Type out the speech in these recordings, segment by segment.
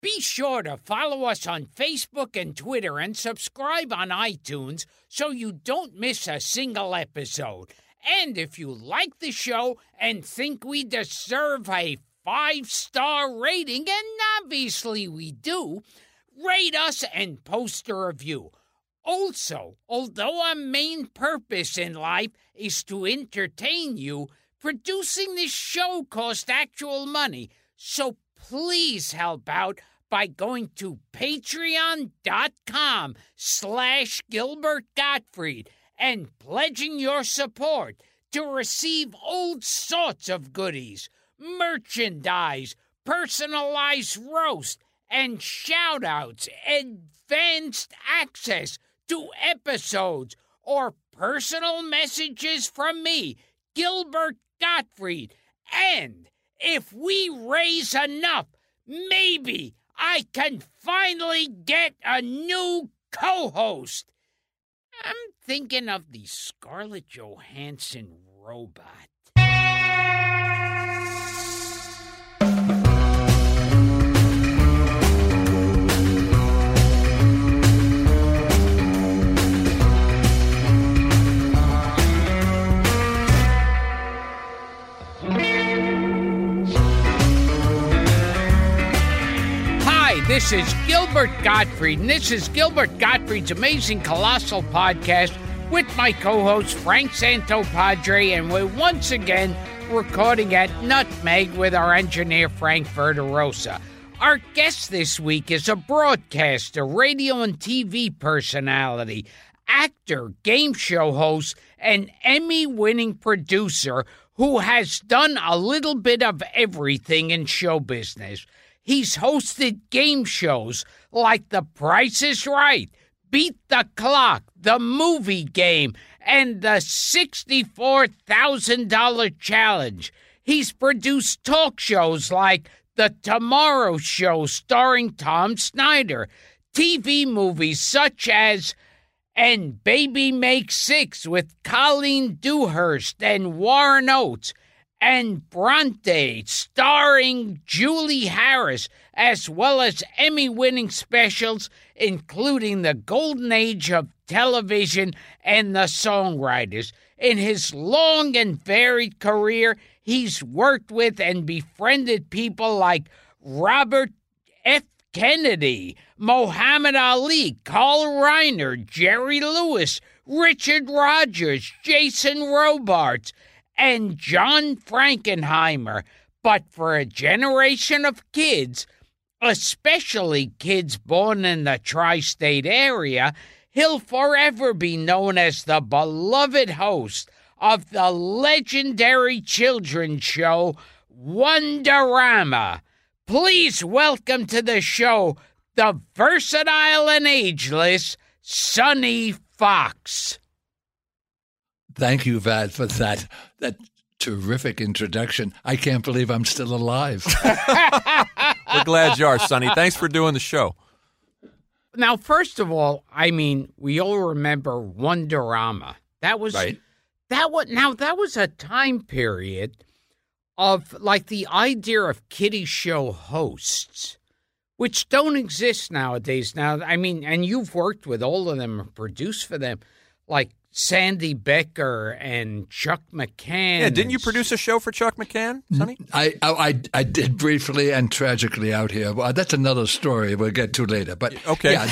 Be sure to follow us on Facebook and Twitter and subscribe on iTunes so you don't miss a single episode. And if you like the show and think we deserve a 5-star rating, and obviously we do, rate us and post a review. Also, although our main purpose in life is to entertain you, producing this show costs actual money, so please help out by going to patreon.com/Gilbert Gottfried and pledging your support to receive all sorts of goodies, merchandise, personalized roast, and shout-outs, advanced access to episodes, or personal messages from me, Gilbert Gottfried, and if we raise enough, maybe I can finally get a new co-host. I'm thinking of the Scarlett Johansson robot. This is Gilbert Gottfried, and this is Gilbert Gottfried's Amazing Colossal Podcast with my co-host Frank Santopadre, and we're once again recording at Nutmeg with our engineer Frank Verderosa. Our guest this week is a broadcaster, radio and TV personality, actor, game show host, and Emmy-winning producer who has done a little bit of everything in show business. He's hosted game shows like The Price is Right, Beat the Clock, The Movie Game, and The $64,000 Challenge. He's produced talk shows like The Tomorrow Show starring Tom Snyder, TV movies such as And Baby Make Six with Colleen Dewhurst and Warren Oates, and Bronte, starring Julie Harris, as well as Emmy-winning specials, including The Golden Age of Television and The Songwriters. In his long and varied career, he's worked with and befriended people like Robert F. Kennedy, Muhammad Ali, Carl Reiner, Jerry Lewis, Richard Rogers, Jason Robards, and John Frankenheimer, but for a generation of kids, especially kids born in the tri-state area, he'll forever be known as the beloved host of the legendary children's show, Wonderama. Please welcome to the show the versatile and ageless Sonny Fox. Thank you, Vad, for that terrific introduction. I can't believe I'm still alive. We're glad you are, Sonny. Thanks for doing the show. Now, first of all, I mean, we all remember Wonderama. That was right. That was a time period of like the idea of kiddie show hosts, which don't exist nowadays. Now, I mean, and you've worked with all of them and produced for them, like Sandy Becker and Chuck McCann. Yeah, didn't you produce a show for Chuck McCann, Sonny? I did briefly and tragically out here. Well, that's another story we'll get to later. But okay, yeah,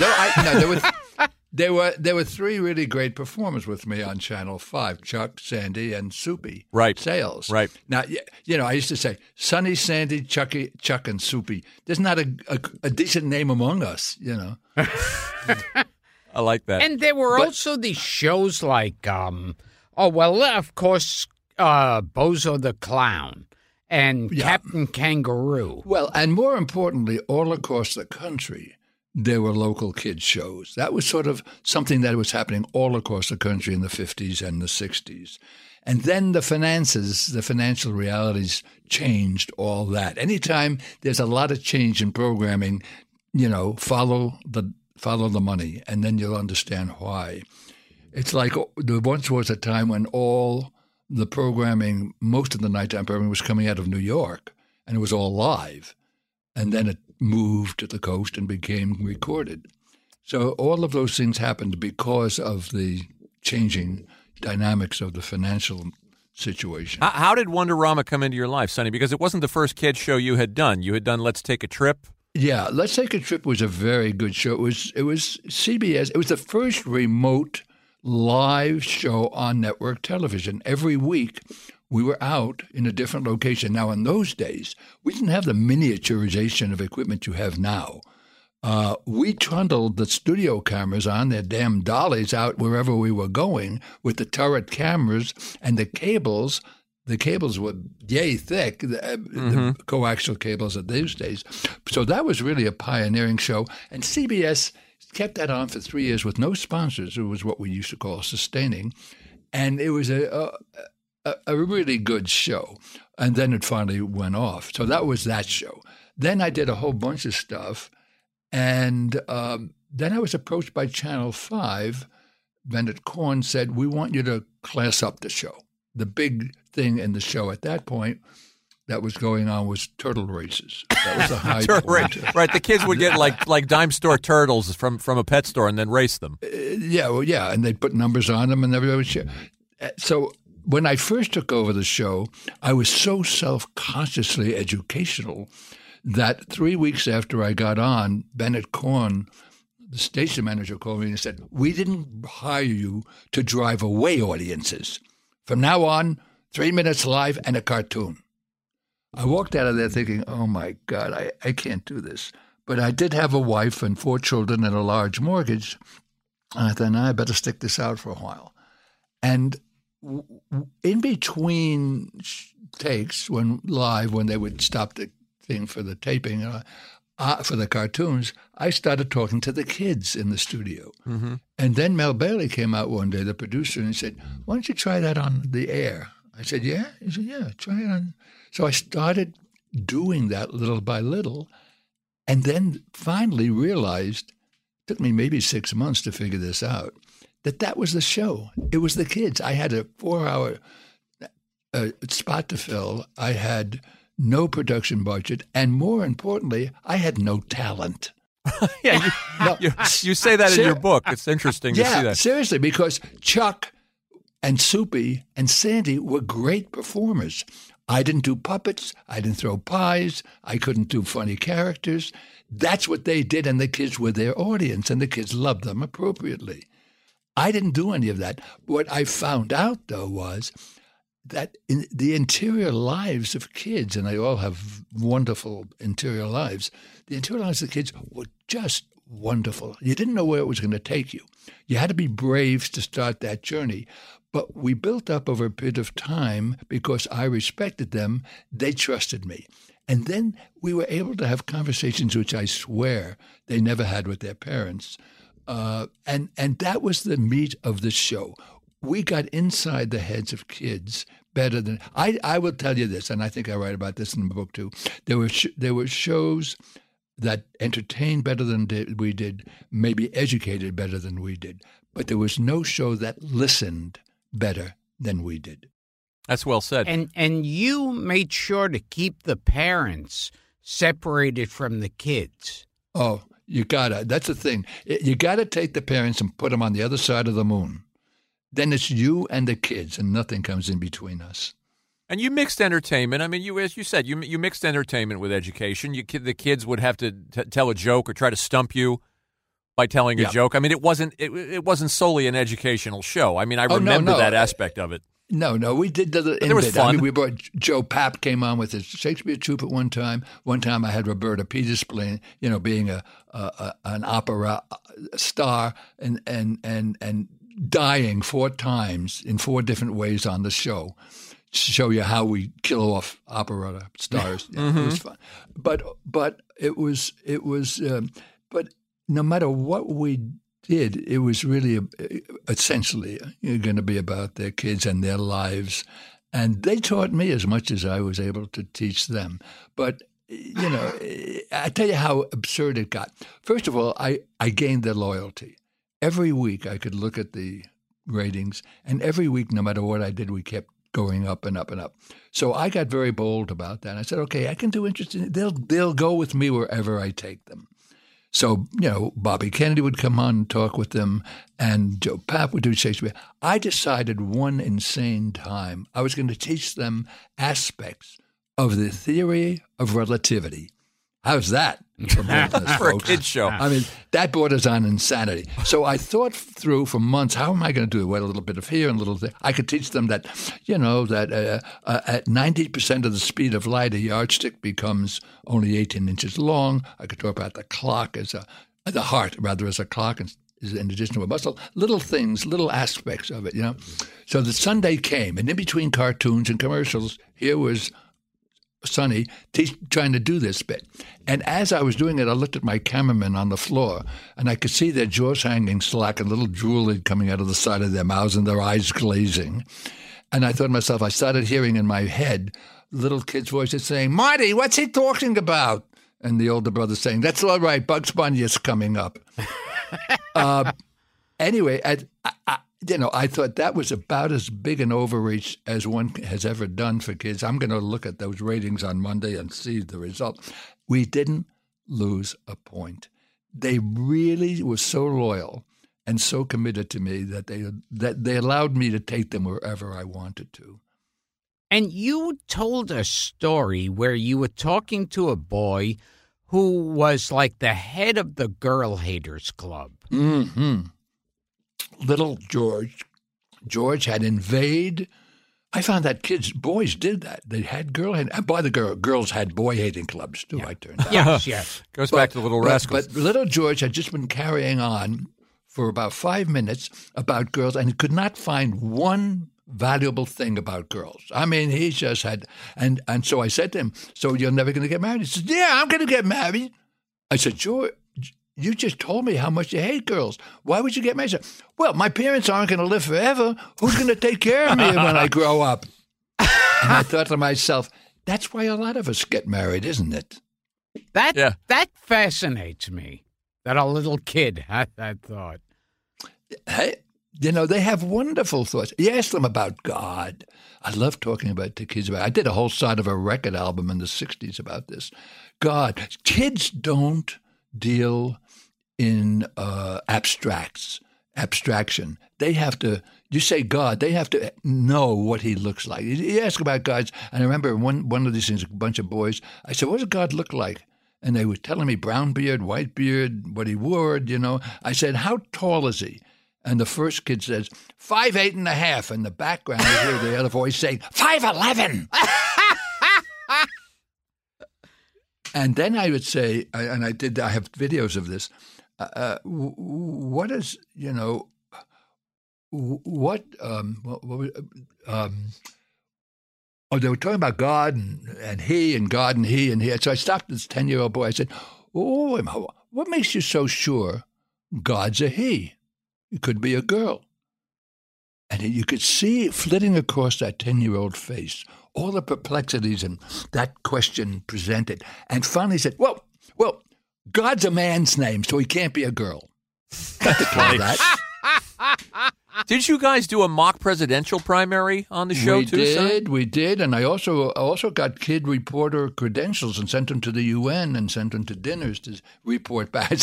there were three really great performers with me on Channel 5: Chuck, Sandy, and Soupy Sales. Right. Now, you know, I used to say Sonny, Sandy, Chuck, and Soupy. There's not a decent name among us, you know. I like that. And there were also these shows like, of course, Bozo the Clown and Captain Kangaroo. Well, and more importantly, all across the country, there were local kids shows. That was sort of something that was happening all across the country in the 50s and the 60s. And then the financial realities changed all that. Anytime there's a lot of change in programming, you know, follow the money, and then you'll understand why. It's like there once was a time when all the programming, most of the nighttime programming was coming out of New York, and it was all live. And then it moved to the coast and became recorded. So all of those things happened because of the changing dynamics of the financial situation. How did Wonderama come into your life, Sonny? Because it wasn't the first kids show you had done. You had done Let's Take a Trip. Yeah, Let's Take a Trip was a very good show. It was CBS. It was the first remote live show on network television. Every week we were out in a different location. Now, in those days, we didn't have the miniaturization of equipment you have now. We trundled the studio cameras on their damn dollies out wherever we were going with the turret cameras and the cables. The cables were yay thick, the coaxial cables of those days. So that was really a pioneering show. And CBS kept that on for 3 years with no sponsors. It was what we used to call sustaining. And it was a really good show. And then it finally went off. So that was that show. Then I did a whole bunch of stuff. And then I was approached by Channel 5. Bennett Korn said, "We want you to class up the show." The big thing in the show at that point that was going on was turtle races. That was a high point. Right. The kids would get like dime store turtles from a pet store and then race them. Yeah. And they'd put numbers on them and everybody would share. So when I first took over the show, I was so self-consciously educational that 3 weeks after I got on, Bennett Korn, the station manager, called me and said, "We didn't hire you to drive away audiences. From now on, 3 minutes live and a cartoon." I walked out of there thinking, oh, my God, I can't do this. But I did have a wife and 4 children and a large mortgage. And I thought, I better stick this out for a while. And in between takes, when they would stop the thing for the taping, for the cartoons, I started talking to the kids in the studio. Mm-hmm. And then Mel Bailey came out one day, the producer, and he said, "Why don't you try that on the air?" I said, "Yeah?" He said, "Yeah, try it on." So I started doing that little by little, and then finally realized, it took me maybe 6 months to figure this out, that was the show. It was the kids. I had a 4-hour spot to fill. I had no production budget, and more importantly, I had no talent. You say that in your book. It's interesting to see that. Seriously, because Chuck and Soupy and Sandy were great performers. I didn't do puppets. I didn't throw pies. I couldn't do funny characters. That's what they did, and the kids were their audience, and the kids loved them appropriately. I didn't do any of that. What I found out, though, was that in the interior lives of kids, and they all have wonderful interior lives, the interior lives of kids were just wonderful. You didn't know where it was going to take you. You had to be brave to start that journey. But we built up over a period of time because I respected them. They trusted me. And then we were able to have conversations which I swear they never had with their parents. And that was the meat of the show. We got inside the heads of kids better than I will tell you this, and I think I write about this in the book too. There were shows that entertained better than we did, maybe educated better than we did, but there was no show that listened better than we did. That's well said. And you made sure to keep the parents separated from the kids. Oh, you gotta. That's the thing. You gotta take the parents and put them on the other side of the moon. Then it's you and the kids, and nothing comes in between us. And you mixed entertainment. I mean, as you said, you mixed entertainment with education. The kids would have to tell a joke or try to stump you by telling a joke. I mean, it wasn't solely an educational show. I mean, I remember that aspect of it. No, we did the. There was fun. I mean, we brought Joe Papp came on with his Shakespeare troupe at one time. One time, I had Roberta Peters playing, being an opera star and dying 4 times in 4 different ways on the show to show you how we kill off opera stars. Yeah, mm-hmm. It was fun, but no matter what we did, it was really essentially going to be about their kids and their lives, and they taught me as much as I was able to teach them. But I tell you how absurd it got. First of all, I gained their loyalty. Every week I could look at the ratings, and every week, no matter what I did, we kept going up and up and up. So I got very bold about that. I said, okay, I can do interesting. They'll go with me wherever I take them. So, you know, Bobby Kennedy would come on and talk with them, and Joe Papp would do Shakespeare. I decided one insane time I was going to teach them aspects of the theory of relativity. How's that for business, for a kid show? I mean, that borders on insanity. So I thought through for months, how am I going to do it? Well, a little bit of here and a little there. I could teach them that, you know, that at 90% of the speed of light, a yardstick becomes only 18 inches long. I could talk about the clock as the heart rather as a clock in addition to a muscle. Little things, little aspects of it, you know. So the Sunday came, and in between cartoons and commercials, here was Sonny trying to do this bit. And as I was doing it, I looked at my cameramen on the floor, and I could see their jaws hanging slack and little drooling coming out of the side of their mouths and their eyes glazing. And I thought to myself, I started hearing in my head little kids' voices saying, "Marty, what's he talking about?" And the older brother saying, "That's all right, Bugs Bunny is coming up." Anyway, I thought that was about as big an overreach as one has ever done for kids. I'm going to look at those ratings on Monday and see the result. We didn't lose a point. They really were so loyal and so committed to me that they allowed me to take them wherever I wanted to. And you told a story where you were talking to a boy who was like the head of the Girl Haters Club. Mm-hmm. Little George had invaded. I found that boys did that. They had girls had boy-hating clubs, too, yeah. I turned out. Yes. Goes back to the Little Rascals. But Little George had just been carrying on for about 5 minutes about girls, and he could not find one valuable thing about girls. I mean, he just had, and so I said to him, "So you're never going to get married?" He says, "Yeah, I'm going to get married." I said, "George, you just told me how much you hate girls. Why would you get married?" "Well, my parents aren't going to live forever. Who's going to take care of me when I grow up?" And I thought to myself, that's why a lot of us get married, isn't it? That fascinates me, that a little kid had that thought. Hey, you know, they have wonderful thoughts. You ask them about God. I love talking about to kids. I did a whole side of a record album in the 60s about this. God. Kids don't deal in abstraction. They have to, you say God, they have to know what he looks like. You ask about God, and I remember one of these things, a bunch of boys, I said, "What does God look like?" And they were telling me brown beard, white beard, what he wore, you know. I said, "How tall is he?" And the first kid says, 5'8.5". In the background, I hear the other voice saying, 5'11". And then I would say, and I have videos of this, they were talking about God and he. And so I stopped this 10-year-old boy. I said, "Oh, what makes you so sure God's a he? It could be a girl." And you could see flitting across that 10-year-old face all the perplexities and that question presented. And finally said, well, God's a man's name, so he can't be a girl. That. Did you guys do a mock presidential primary on the show, too? We did. And I also got kid reporter credentials and sent them to the UN and sent them to dinners to report back. I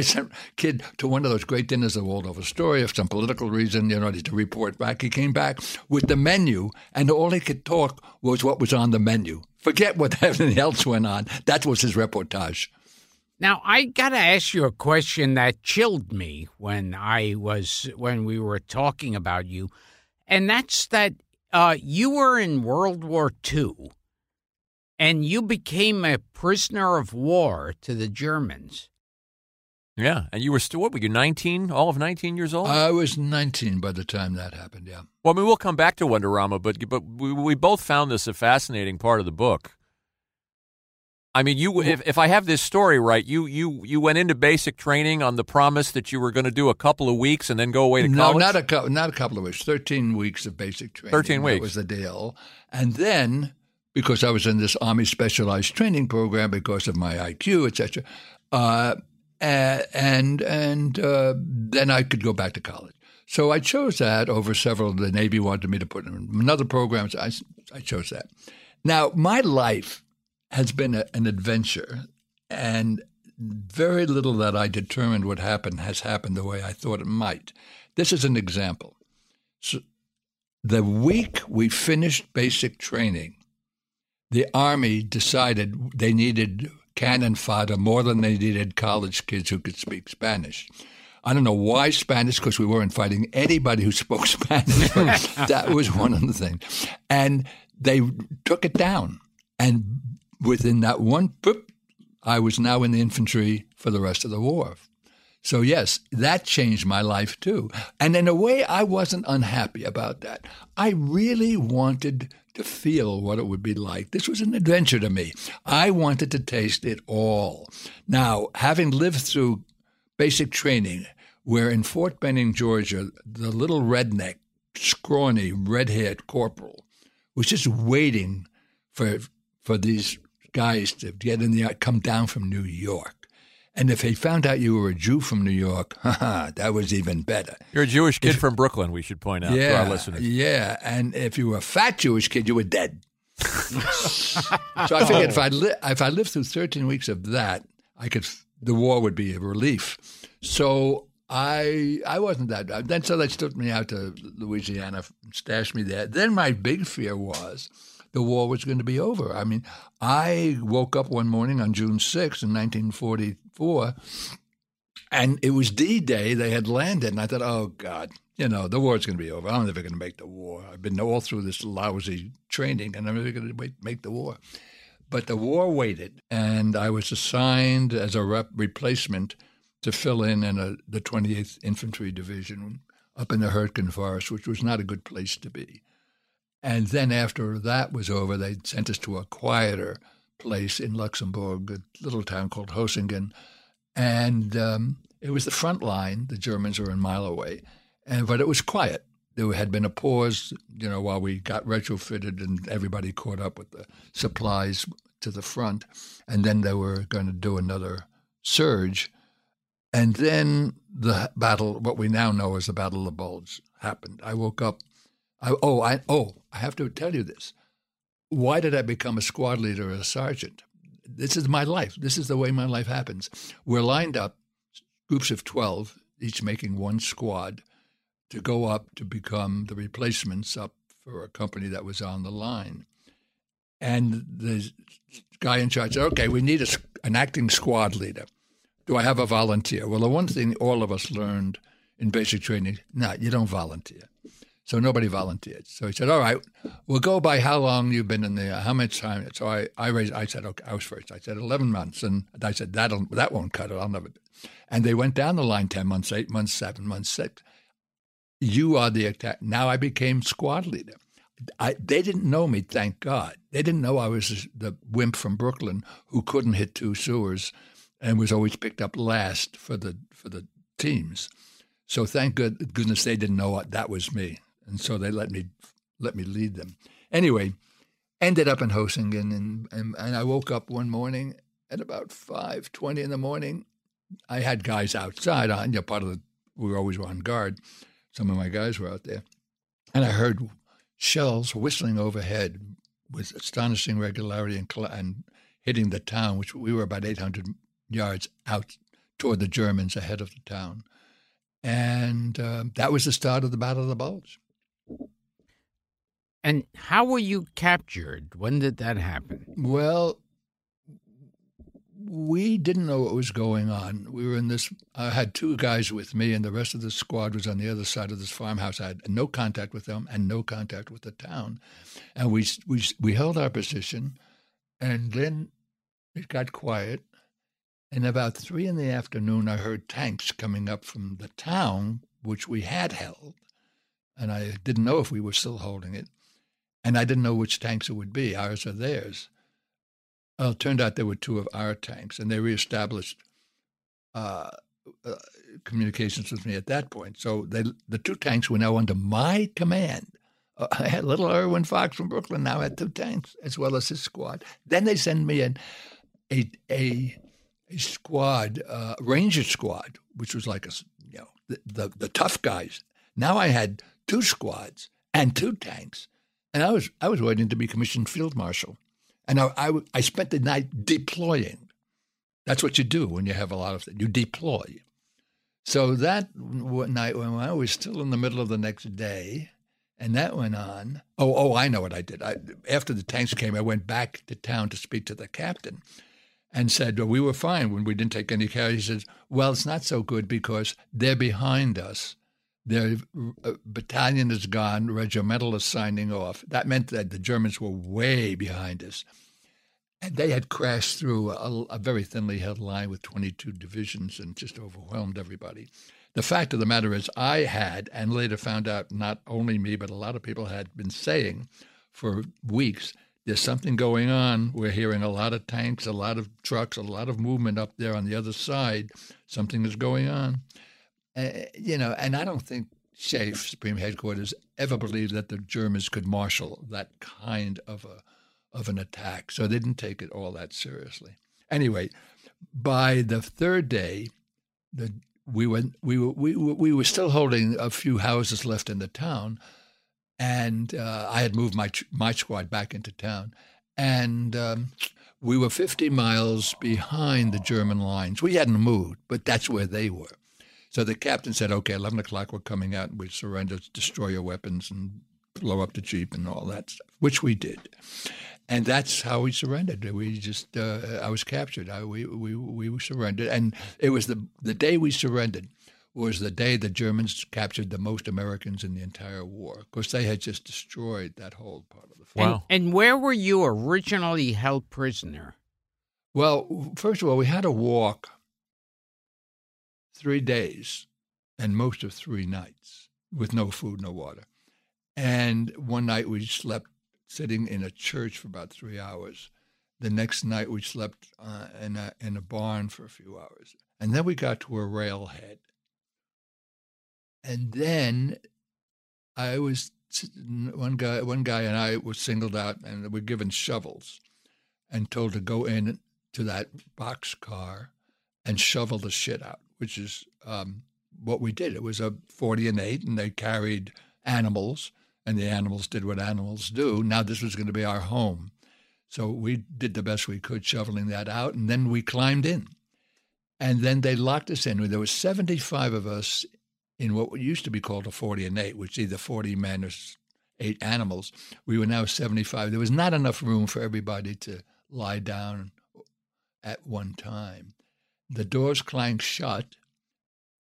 sent kid to one of those great dinners of Waldorf Astoria for some political reason, you know, to report back. He came back with the menu, and all he could talk was what was on the menu. Forget what everything else went on. That was his reportage. Now, I got to ask you a question that chilled me when we were talking about you, and that's that you were in World War II, and you became a prisoner of war to the Germans. Yeah, and you were still, what were you, 19, all of 19 years old? I was 19 by the time that happened, yeah. Well, I mean, we'll come back to Wonderama, but we both found this a fascinating part of the book. I mean, if I have this story right, you went into basic training on the promise that you were going to do a couple of weeks and then go away to college? No, not a couple of weeks. 13 weeks of basic training. 13 weeks. That was the deal. And then, because I was in this Army specialized training program because of my IQ, et cetera, then I could go back to college. So I chose that over several. The Navy wanted me to put in another program. So I chose that. Now, my life has been an adventure, and very little that I determined would happen has happened the way I thought it might. This is an example. So the week we finished basic training, the Army decided they needed cannon fodder more than they needed college kids who could speak Spanish. I don't know why Spanish, because we weren't fighting anybody who spoke Spanish. That was one of the things. And they took it down. And within that one, boop, I was now in the infantry for the rest of the war. So, yes, that changed my life, too. And in a way, I wasn't unhappy about that. I really wanted to feel what it would be like. This was an adventure to me. I wanted to taste it all. Now, having lived through basic training, where in Fort Benning, Georgia, the little redneck, scrawny, red-haired corporal was just waiting for these guys to get in the come down from New York. And if he found out you were a Jew from New York, that was even better. You're a Jewish kid from Brooklyn, we should point out to our listeners. Yeah, and if you were a fat Jewish kid, you were dead. So I figured if I lived through 13 weeks of that, I could... The war would be a relief. So I wasn't that. Then so they took me out to Louisiana, stashed me there. Then my big fear was the war was going to be over. I mean, I woke up one morning on June 6th in 1944, and it was D-Day. They had landed, and I thought, oh, God, you know, the war's going to be over. I'm never going to make the war. I've been all through this lousy training, and I'm never going to make the war. But the war waited, and I was assigned as a replacement to fill in the 28th Infantry Division up in the Hurtgen Forest, which was not a good place to be. And then after that was over, they sent us to a quieter place in Luxembourg, a little town called Hosingen. And it was the front line. The Germans were a mile away, but it was quiet. There had been a pause, you know, while we got retrofitted and everybody caught up with the supplies to the front. And then they were going to do another surge. And then the battle, what we now know as the Battle of the Bulge, happened. I woke up. I have to tell you this. Why did I become a squad leader or a sergeant? This is my life. This is the way my life happens. We're lined up, groups of 12, each making one squad, to go up to become the replacements up for a company that was on the line. And the guy in charge said, okay, we need an acting squad leader. Do I have a volunteer? Well, the one thing all of us learned in basic training, no, you don't volunteer. So nobody volunteered. So he said, all right, we'll go by how long you've been in there, how much time. So I said, okay, I was first. I said 11 months. And I said, that won't cut it. I'll never do it. And they went down the line 10 months, 8 months, 7 months, 6. You are the attack. Now I became squad leader. They didn't know me, thank God. They didn't know I was the wimp from Brooklyn who couldn't hit two sewers and was always picked up last for the teams. So thank goodness they didn't know that was me, and so they let me lead them. Anyway, ended up in Hosingen, and I woke up one morning at about 5:20 in the morning. I had guys outside on. You know, we were always on guard. Some of my guys were out there. And I heard shells whistling overhead with astonishing regularity and hitting the town, which we were about 800 yards out toward the Germans ahead of the town. And that was the start of the Battle of the Bulge. And how were you captured? When did that happen? Well, we didn't know what was going on. We were in this, I had two guys with me, and the rest of the squad was on the other side of this farmhouse. I had no contact with them and no contact with the town. And we held our position, and then it got quiet. And about 3 p.m, I heard tanks coming up from the town, which we had held. And I didn't know if we were still holding it. And I didn't know which tanks it would be, ours or theirs. Well, it turned out there were two of our tanks, and they reestablished communications with me at that point. So the two tanks were now under my command. I had little Irwin Fox from Brooklyn now had two tanks, as well as his squad. Then they send me a squad, Ranger squad, which was like the tough guys. Now I had two squads and two tanks, and I was waiting to be commissioned field marshal. And I spent the night deploying. That's what you do when you have a lot of things. You deploy. So that night, when I was still in the middle of the next day, and that went on. Oh, I know what I did. After the tanks came, I went back to town to speak to the captain and said, well, we were fine when we didn't take any casualties. He said, well, it's not so good because they're behind us. Their battalion is gone, regimental is signing off. That meant that the Germans were way behind us. And they had crashed through a very thinly held line with 22 divisions and just overwhelmed everybody. The fact of the matter is I had, and later found out not only me, but a lot of people had been saying for weeks, there's something going on. We're hearing a lot of tanks, a lot of trucks, a lot of movement up there on the other side. Something is going on. And I don't think SAFE, Supreme Headquarters, ever believed that the Germans could marshal that kind of an attack. So they didn't take it all that seriously. Anyway, by the third day, we were still holding a few houses left in the town, and I had moved my squad back into town, and we were 50 miles behind the German lines. We hadn't moved, but that's where they were. So the captain said, okay, 11 o'clock, we're coming out, and we surrender, destroy your weapons, and blow up the Jeep and all that stuff, which we did. And that's how we surrendered. We just, I was captured. We surrendered. And it was the day we surrendered was the day the Germans captured the most Americans in the entire war. Of course, they had just destroyed that whole part of the fight. Wow. And where were you originally held prisoner? Well, first of all, we had to walk 3 days and most of 3 nights with no food, no water. And one night we slept sitting in a church for about 3 hours. The next night we slept in a barn for a few hours. And then we got to a railhead. And then I was, one guy and I were singled out and were given shovels and told to go in to that boxcar and shovel the shit out, which is what we did. It was a 40 and 8, and they carried animals. And the animals did what animals do. Now this was going to be our home. So we did the best we could shoveling that out, and then we climbed in. And then they locked us in. There were 75 of us in what used to be called a 40 and 8, which is either 40 men or 8 animals. We were now 75. There was not enough room for everybody to lie down at one time. The doors clanged shut,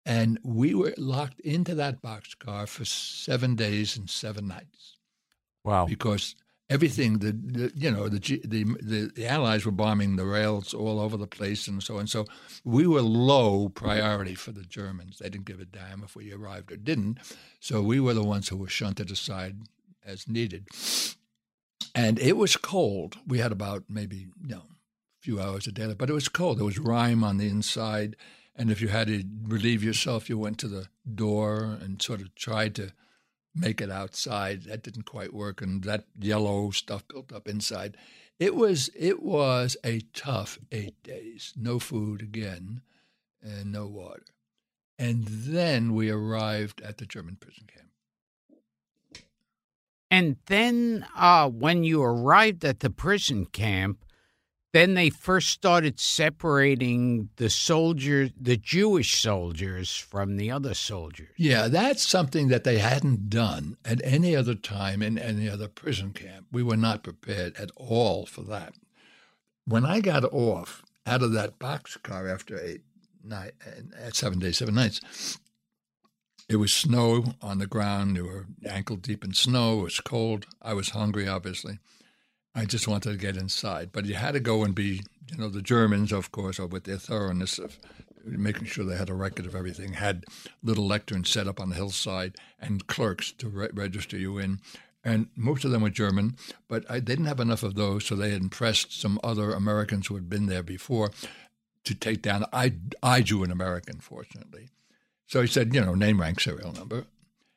and we were locked into that boxcar for 7 days and 7 nights. Wow! Because everything, the Allies were bombing the rails all over the place, and so on. So we were low priority for the Germans. They didn't give a damn if we arrived or didn't. So we were the ones who were shunted aside as needed. And it was cold. We had about maybe a few hours a day, but it was cold. There was rime on the inside. And if you had to relieve yourself, you went to the door and sort of tried to make it outside. That didn't quite work, and that yellow stuff built up inside. It was a tough 8 days. No food again, and no water. And then we arrived at the German prison camp. And then when you arrived at the prison camp, then they first started separating the soldiers, the Jewish soldiers, from the other soldiers. Yeah, that's something that they hadn't done at any other time in any other prison camp. We were not prepared at all for that. When I got off out of that boxcar after 7 days, 7 nights, it was snow on the ground. You were ankle deep in snow. It was cold. I was hungry, obviously. I just wanted to get inside. But you had to go and be, the Germans, of course, or with their thoroughness of making sure they had a record of everything, had little lecterns set up on the hillside and clerks to register you in. And most of them were German, but they didn't have enough of those, so they had impressed some other Americans who had been there before to take down. I drew an American, fortunately. So he said, name, rank, serial number.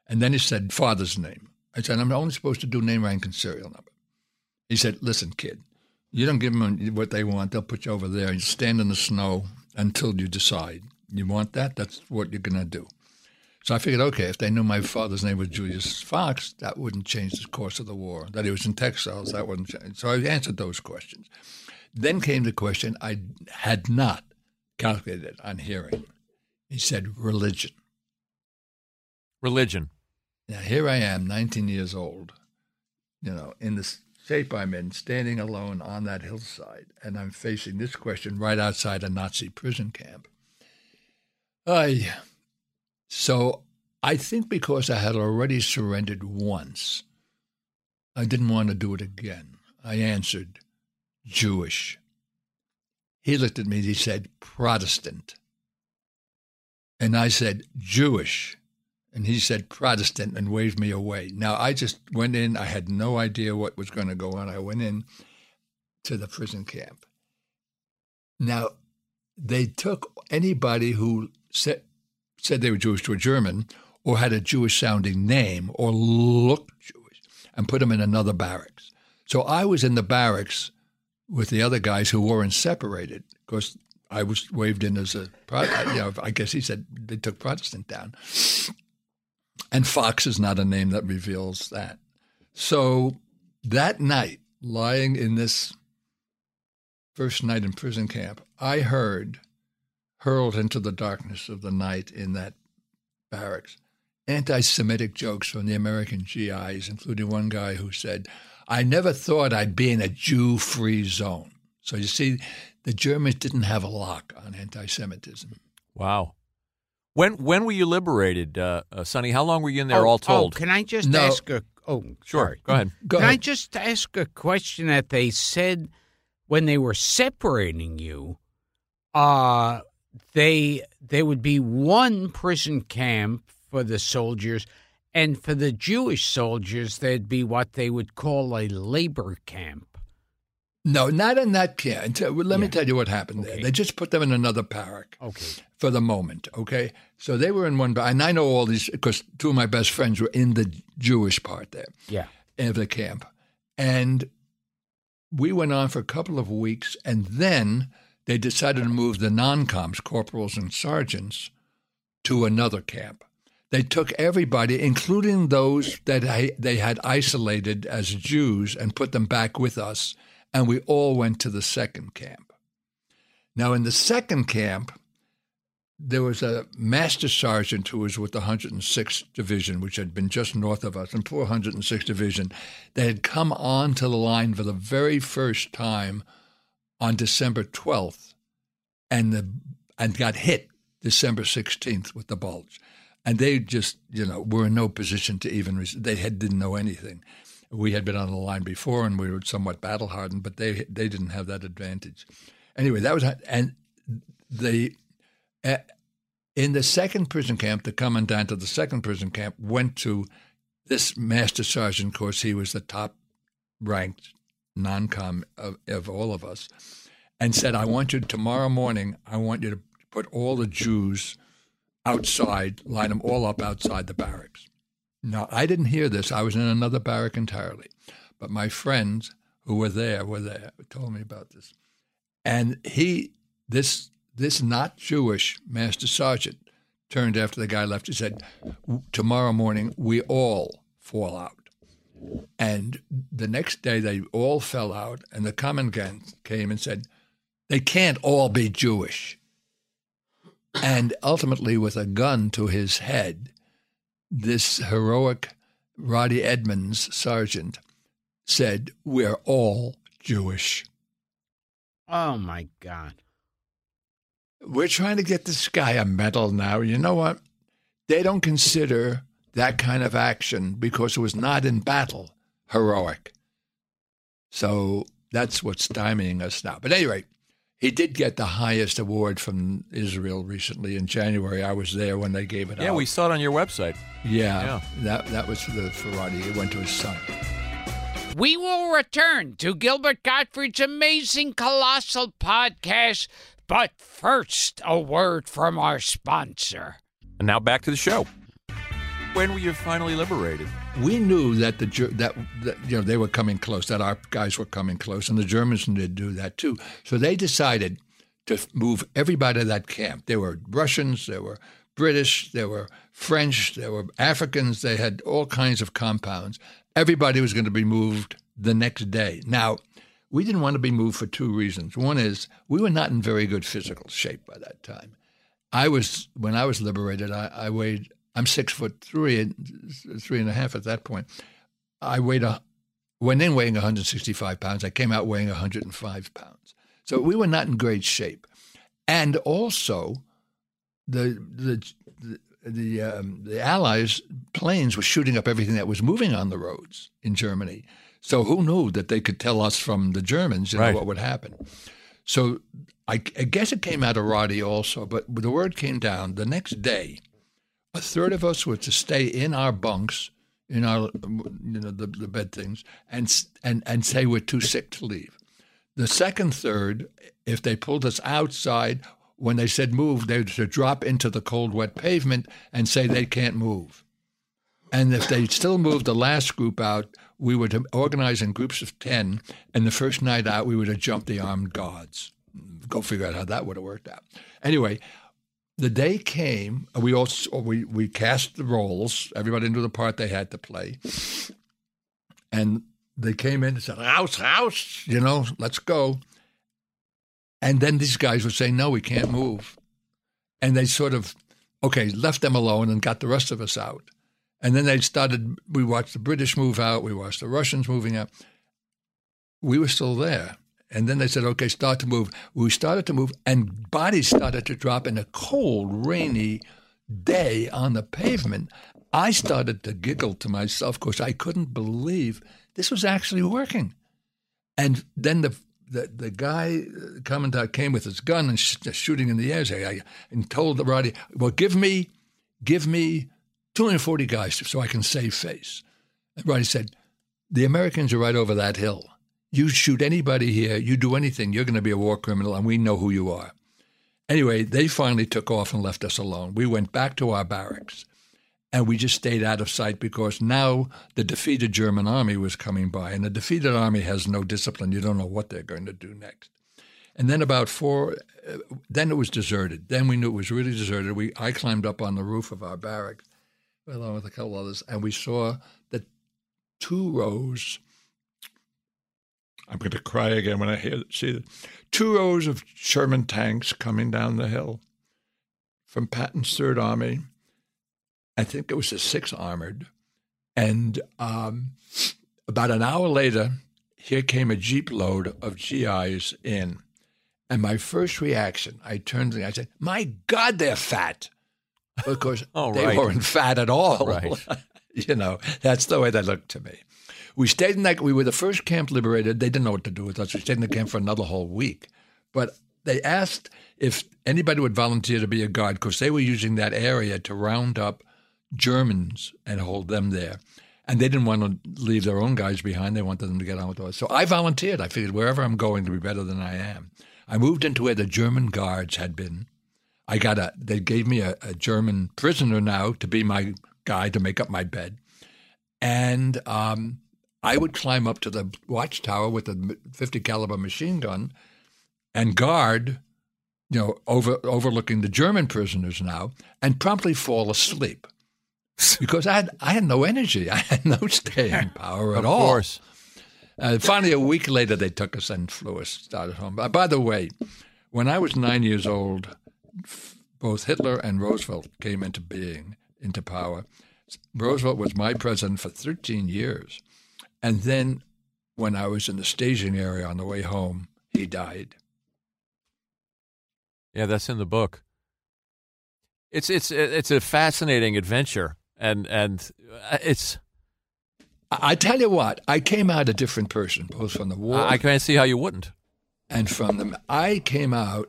And then he said, father's name. I said, I'm only supposed to do name, rank, and serial number. He said, listen, kid, you don't give them what they want. They'll put you over there and stand in the snow until you decide. You want that? That's what you're going to do. So I figured, okay, if they knew my father's name was Julius Fox, that wouldn't change the course of the war. That he was in textiles, that wouldn't change. So I answered those questions. Then came the question I had not calculated on hearing. He said, religion. Religion. Now, here I am, 19 years old, you know, in the shape I'm in, standing alone on that hillside, and I'm facing this question right outside a Nazi prison camp. So I think because I had already surrendered once, I didn't want to do it again. I answered, Jewish. He looked at me and he said, Protestant. And I said, Jewish. And he said, Protestant, and waved me away. Now, I just went in. I had no idea what was going to go on. I went in to the prison camp. Now, they took anybody who said they were Jewish to a German or had a Jewish-sounding name or looked Jewish and put them in another barracks. So I was in the barracks with the other guys who weren't separated because I was waved in as a, you know, I guess he said they took Protestant down. And Fox is not a name that reveals that. So that night, lying in this first night in prison camp, I heard, hurled into the darkness of the night in that barracks, anti-Semitic jokes from the American GIs, including one guy who said, I never thought I'd be in a Jew-free zone. So you see, the Germans didn't have a lock on anti-Semitism. Wow. When were you liberated, Sonny? How long were you in there all told? Can I just ask a... Oh, sure. Sorry. Go ahead. Can I just ask a question that they said when they were separating you, they would be one prison camp for the soldiers, and for the Jewish soldiers, there'd be what they would call a labor camp. No, not in that camp. Let me tell you what happened there. They just put them in another barrack. Okay. For the moment, okay? So they were in one, and I know all these, because two of my best friends were in the Jewish part there. Yeah. Of the camp. And we went on for a couple of weeks, and then they decided to move the non-coms, corporals and sergeants, to another camp. They took everybody, including those that they had isolated as Jews, and put them back with us, and we all went to the second camp. Now, in the second camp, there was a master sergeant who was with the 106th Division, which had been just north of us, and poor 106th Division. They had come on to the line for the very first time on December 12th and got hit December 16th with the Bulge. And they just, you know, were in no position to even – didn't know anything. We had been on the line before and we were somewhat battle-hardened, but they didn't have that advantage. Anyway, that was – and the – in the second prison camp, the commandant of the second prison camp went to this master sergeant. Of course, he was the top-ranked non-com of all of us, and said, I want you tomorrow morning, I want you to put all the Jews outside, line them all up outside the barracks. Now, I didn't hear this. I was in another barrack entirely. But my friends who were there, told me about this. And this not Jewish master sergeant turned after the guy left and said, tomorrow morning we all fall out. And the next day they all fell out, and the commandant came and said, they can't all be Jewish. And ultimately, with a gun to his head, this heroic Roddy Edmonds sergeant said, we're all Jewish. Oh, my God. We're trying to get this guy a medal now. You know what? They don't consider that kind of action, because it was not in battle, heroic. So that's what's stymieing us now. But anyway, he did get the highest award from Israel recently in January. I was there when they gave it out. Yeah, we saw it on your website. Yeah. That was for Roddy. It went to his son. We will return to Gilbert Gottfried's amazing, colossal podcast. But first, a word from our sponsor. And now back to the show. When were you finally liberated? We knew that they were coming close, that our guys were coming close, and the Germans did do that too. So they decided to move everybody to that camp. There were Russians, there were British, there were French, there were Africans. They had all kinds of compounds. Everybody was going to be moved the next day. Now, we didn't want to be moved for two reasons. One is we were not in very good physical shape by that time. When I was liberated, I weighed, I'm 6'3", 3.5 at that point. I went in weighing 165 pounds. I came out weighing 105 pounds. So we were not in great shape. And also, the Allies' planes were shooting up everything that was moving on the roads in Germany. So who knew that they could tell us from the Germans, you know, what would happen? So I guess it came out of Roddy also, but the word came down. The next day, a third of us were to stay in our bunks, in our, you know, the bed things, and say we're too sick to leave. The second third, if they pulled us outside, when they said move, they were to drop into the cold, wet pavement and say they can't move. And if they still moved the last group out, we were to organize in groups of 10, and the first night out, we were to jump the armed guards. Go figure out how that would have worked out. Anyway, the day came. We cast the roles. Everybody knew the part they had to play. And they came in and said, house, you know, let's go. And then these guys would say, no, we can't move. And they sort of, left them alone and got the rest of us out. And then we watched the British move out. We watched the Russians moving out. We were still there. And then they said, start to move. We started to move, and bodies started to drop in a cold, rainy day on the pavement. I started to giggle to myself because I couldn't believe this was actually working. And then the guy, the commandant, came with his gun and shooting in the air, and told Roddy, well, give me 240 guys so I can save face. And Roddy said, the Americans are right over that hill. You shoot anybody here, you do anything, you're going to be a war criminal, and we know who you are. Anyway, they finally took off and left us alone. We went back to our barracks, and we just stayed out of sight because now the defeated German army was coming by, and the defeated army has no discipline. You don't know what they're going to do next. And then then it was deserted. Then we knew it was really deserted. I climbed up on the roof of our barracks, along with a couple others, and we saw that two rows... I'm going to cry again when I see this. Two rows of Sherman tanks coming down the hill from Patton's Third Army. I think it was the Sixth Armored. And about an hour later, here came a jeep load of GIs in. And my first reaction, I turned to them, I said, my God, they're fat. Because they weren't fat at all. Right. You know, that's the way they looked to me. We stayed in that. We were the first camp liberated. They didn't know what to do with us. We stayed in the camp for another whole week. But they asked if anybody would volunteer to be a guard because they were using that area to round up Germans and hold them there. And they didn't want to leave their own guys behind. They wanted them to get on with us. So I volunteered. I figured wherever I'm going to be better than I am. I moved into where the German guards had been. They gave me a German prisoner now to be my guy to make up my bed. And I would climb up to the watchtower with a 50 caliber machine gun and guard, you know, overlooking the German prisoners now, and promptly fall asleep because I had no energy. I had no staying power at all. Of course. Finally, a week later, they took us and flew us, started home. By the way, when I was 9 years old, both Hitler and Roosevelt came into power. Roosevelt was my president for 13 years. And then when I was in the staging area on the way home, he died. Yeah, that's in the book. It's a fascinating adventure. And it's... I tell you what, I came out a different person, both from the war... I can't see how you wouldn't. And from them. I came out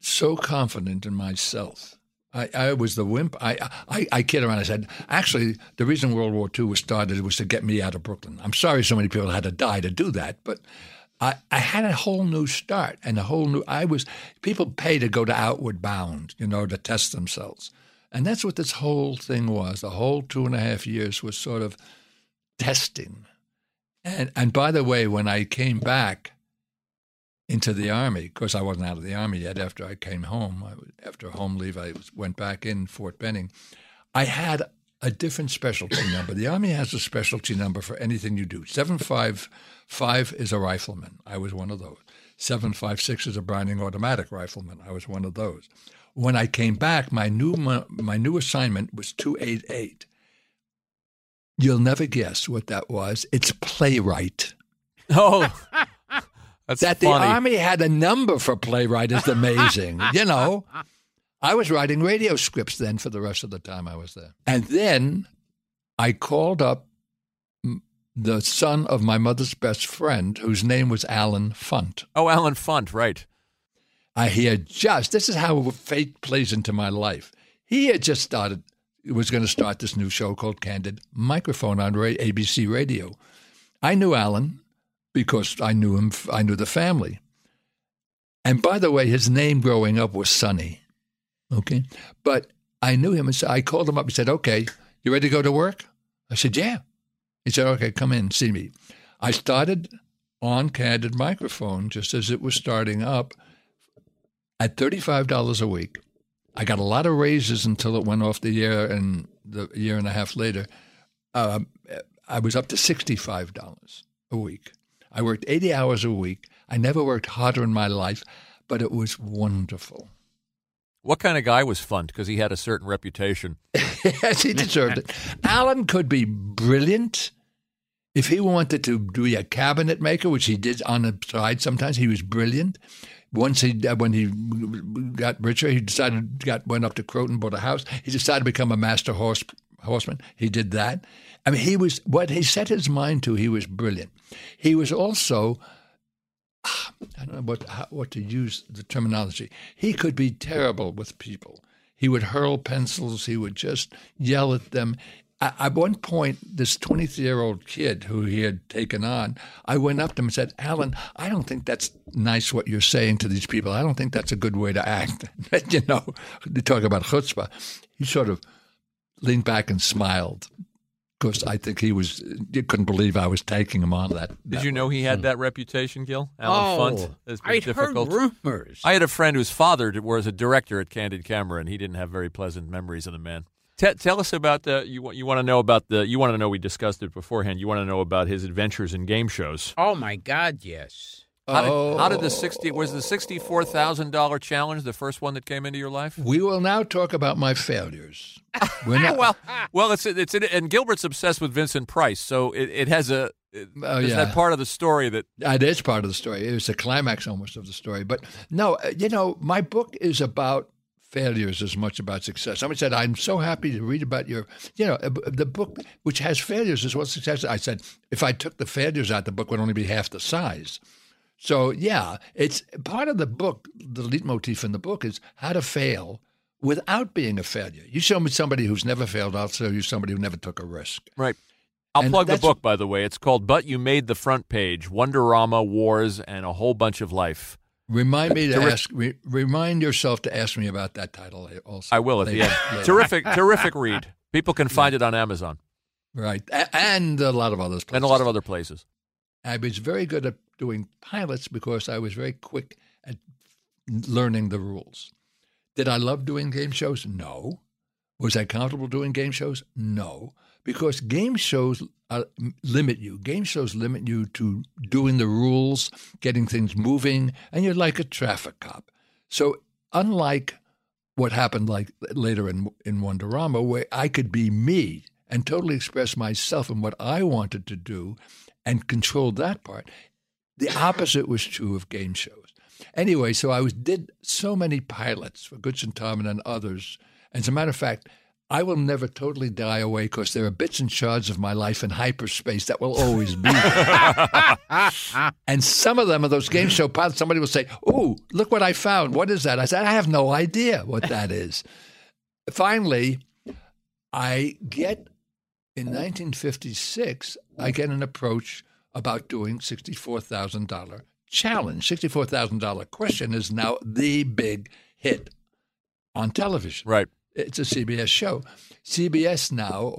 so confident in myself. I was the wimp. I kid around. I said, actually, the reason World War II was started was to get me out of Brooklyn. I'm sorry so many people had to die to do that, but I had a whole new start and people pay to go to Outward Bound, you know, to test themselves. And that's what this whole thing was. The whole 2.5 years was sort of testing. And by the way, when I came back, into the Army. Of course, I wasn't out of the Army yet. After I came home, after home leave, I went back in Fort Benning. I had a different specialty number. The Army has a specialty number for anything you do. 755 is a rifleman. I was one of those. 756 is a Browning automatic rifleman. I was one of those. When I came back, my new assignment was 288. You'll never guess what that was. It's playwright. Oh, that's that funny. The Army had a number for playwright is amazing. You know, I was writing radio scripts then for the rest of the time I was there. And then I called up the son of my mother's best friend, whose name was Alan Funt. Oh, Alan Funt, right. This is how fate plays into my life. He had just was going to start this new show called Candid Microphone on ABC Radio. I knew Alan because I knew him. I knew the family. And by the way, his name growing up was Sonny. Okay. But I knew him. And so I called him up. He said, okay, you ready to go to work? I said, yeah. He said, okay, come in, see me. I started on Candid Microphone just as it was starting up. At $35 a week, I got a lot of raises until it went off the air, and the year and a half later, I was up to $65 a week. I worked 80 hours a week. I never worked harder in my life, but it was wonderful. What kind of guy was Funt? Because he had a certain reputation. Yes, he deserved it. Alan could be brilliant. If he wanted to be a cabinet maker, which he did on the side sometimes, he was brilliant. Once when he got richer, he decided went up to Croton, bought a house. He decided to become a master horseman. He did that. I mean, he was what he set his mind to. He was brilliant. He was also I don't know what to use the terminology. He could be terrible with people. He would hurl pencils. He would just yell at them. At one point, this 23-year-old kid who he had taken on, I went up to him and said, Alan, I don't think that's nice what you're saying to these people. I don't think that's a good way to act. You know, they talk about chutzpah. He sort of leaned back and smiled because I think you couldn't believe I was taking him on that. Did you know he had that reputation, Gil? Alan Funt? I'd heard rumors. I had a friend whose father was a director at Candid Camera, and he didn't have very pleasant memories of the man. Tell us about we discussed it beforehand. You want to know about his adventures in game shows. Oh my God, yes. Was the $64,000 challenge the first one that came into your life? We will now talk about my failures. Well, it's and Gilbert's obsessed with Vincent Price, so it has a. That part of the story that it is part of the story. It was the climax almost of the story, but no, you know, my book is about failures as much about success. Somebody said, I'm so happy to read about the book which has failures as well as success. I said, if I took the failures out, the book would only be half the size. So yeah, it's part of the book. The leitmotif in the book is how to fail without being a failure. You show me somebody who's never failed, I'll show you somebody who never took a risk. Right. I'll plug the book, by the way. It's called But You Made the Front Page, Wonderama, Wars, and a Whole Bunch of Life. Remind yourself to ask me about that title also. I will at the end. Terrific read. People can find it on Amazon. Right. And a lot of other places. I was very good at doing pilots because I was very quick at learning the rules. Did I love doing game shows? No. Was I comfortable doing game shows? No. Because game shows limit you. Game shows limit you to doing the rules, getting things moving, and you're like a traffic cop. So unlike what happened like later in Wonderama, where I could be me and totally express myself and what I wanted to do and control that part, the opposite was true of game shows. Anyway, so I did so many pilots for Goods and Tarman and others. As a matter of fact, I will never totally die away because there are bits and shards of my life in hyperspace that will always be there. And some of them are those game show pilots. Somebody will say, oh, look what I found. What is that? I said, I have no idea what that is. Finally, in 1956, I get an approach about doing $64,000 challenge. $64,000 question is now the big hit on television. Right. It's a CBS show. CBS now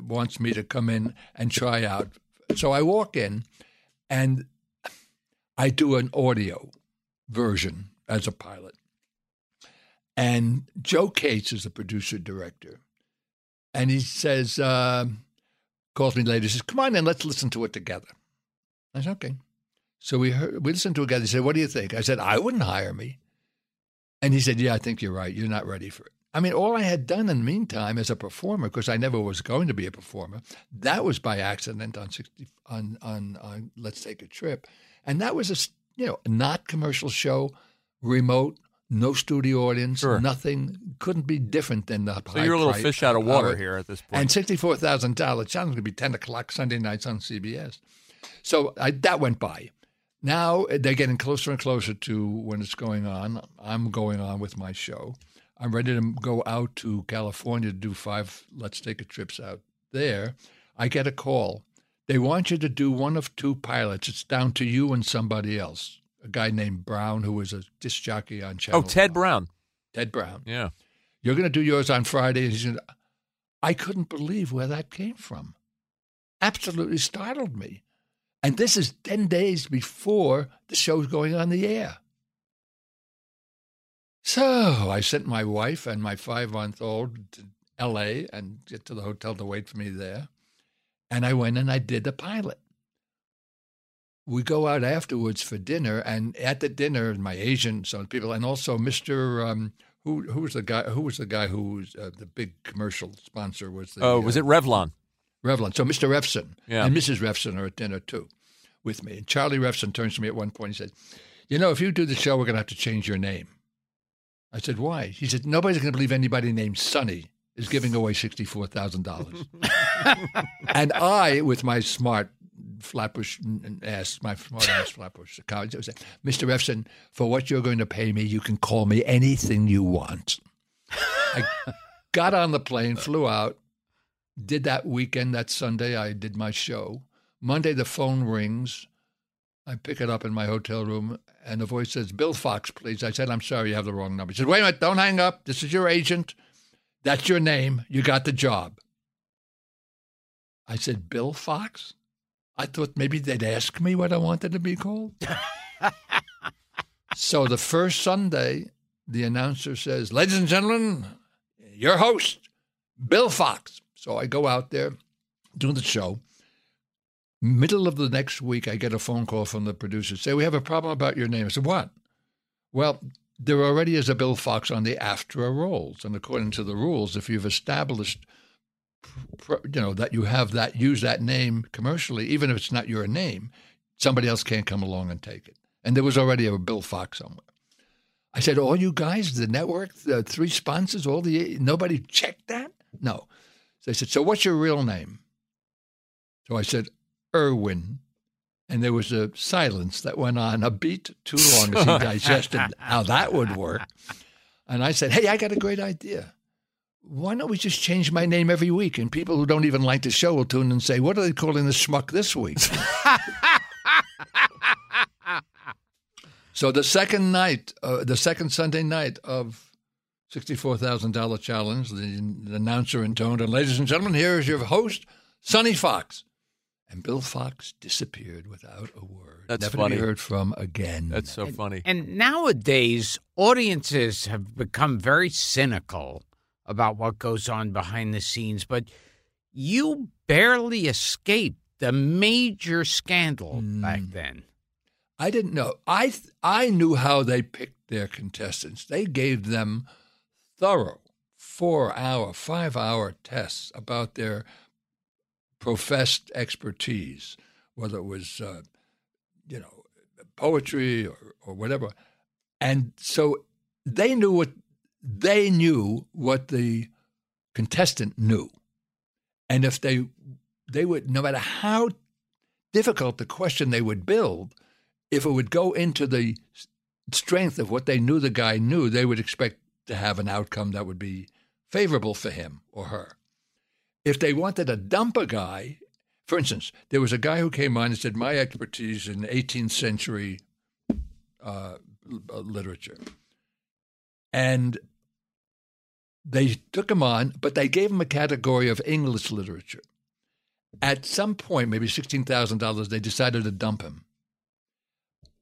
wants me to come in and try out. So I walk in, and I do an audio version as a pilot. And Joe Cates is the producer-director. And he says, calls me later, says, come on in, let's listen to it together. I said, okay. So we listened to it together. He said, what do you think? I said, I wouldn't hire me. And he said, yeah, I think you're right. You're not ready for it. I mean, all I had done in the meantime as a performer, because I never was going to be a performer, that was by accident on Let's Take a Trip. And that was a not commercial show, remote, no studio audience, sure. Nothing, couldn't be different than the So you're a little fish out of water here at this point. And $64,000 challenge is going to be 10 o'clock Sunday nights on CBS. So that went by. Now they're getting closer and closer to when it's going on. I'm going on with my show. I'm ready to go out to California to do 5 Let's Take a Trips out there. I get a call. They want you to do one of 2 pilots. It's down to you and somebody else. A guy named Brown, who was a disc jockey on Channel 1. Oh, Ted Brown. Ted Brown. Yeah. You're going to do yours on Friday. I couldn't believe where that came from. Absolutely startled me. And this is 10 days before the show's going on the air. So I sent my wife and my 5-month-old to L.A. and get to the hotel to wait for me there. And I went and I did the pilot. We go out afterwards for dinner, and at the dinner, my agent, some people, and also Mr. who was the guy who was the big commercial sponsor was the was it Revlon? Revlon. So Mr. Refson and Mrs. Refson are at dinner too, with me. And Charlie Refson turns to me at one point and said, if you do the show, we're going to have to change your name. I said, why? He said, nobody's going to believe anybody named Sonny is giving away $64,000. And I, with my smart flatbush college, I said, Mr. Refson, for what you're going to pay me, you can call me anything you want. I got on the plane, flew out, did that weekend, that Sunday, I did my show. Monday, the phone rings. I pick it up in my hotel room, and the voice says, Bill Fox, please. I said, I'm sorry, you have the wrong number. He said, wait a minute, don't hang up. This is your agent. That's your name. You got the job. I said, Bill Fox? I thought maybe they'd ask me what I wanted to be called. So the first Sunday, the announcer says, ladies and gentlemen, your host, Bill Fox. So I go out there, do the show. Middle of the next week, I get a phone call from the producer. Say, we have a problem about your name. I said, what? Well, there already is a Bill Fox on the AFTRA rolls. And according to the rules, if you've established, that you have that, use that name commercially, even if it's not your name, somebody else can't come along and take it. And there was already a Bill Fox somewhere. I said, all you guys, the network, the 3 sponsors, nobody checked that? No. They said, so what's your real name? So I said, Irwin. And there was a silence that went on a beat too long as he digested how that would work. And I said, hey, I got a great idea. Why don't we just change my name every week? And people who don't even like the show will tune in and say, what are they calling the schmuck this week? So the second Sunday night of $64,000 Challenge, the announcer intoned, and ladies and gentlemen, here is your host, Sonny Fox. And Bill Fox disappeared without a word. That's never funny. To be heard from again. That's so funny. And nowadays, audiences have become very cynical about what goes on behind the scenes, but you barely escaped the major scandal back then. I didn't know. I knew how they picked their contestants. They gave them thorough 4-hour, 5-hour tests about their professed expertise, whether it was, poetry or whatever. And so they knew what the contestant knew. And if they would, no matter how difficult the question they would build, if it would go into the strength of what they knew the guy knew, they would expect to have an outcome that would be favorable for him or her. If they wanted to dump a guy, for instance, there was a guy who came on and said, my expertise in 18th century literature. And they took him on, but they gave him a category of English literature. At some point, maybe $16,000, they decided to dump him.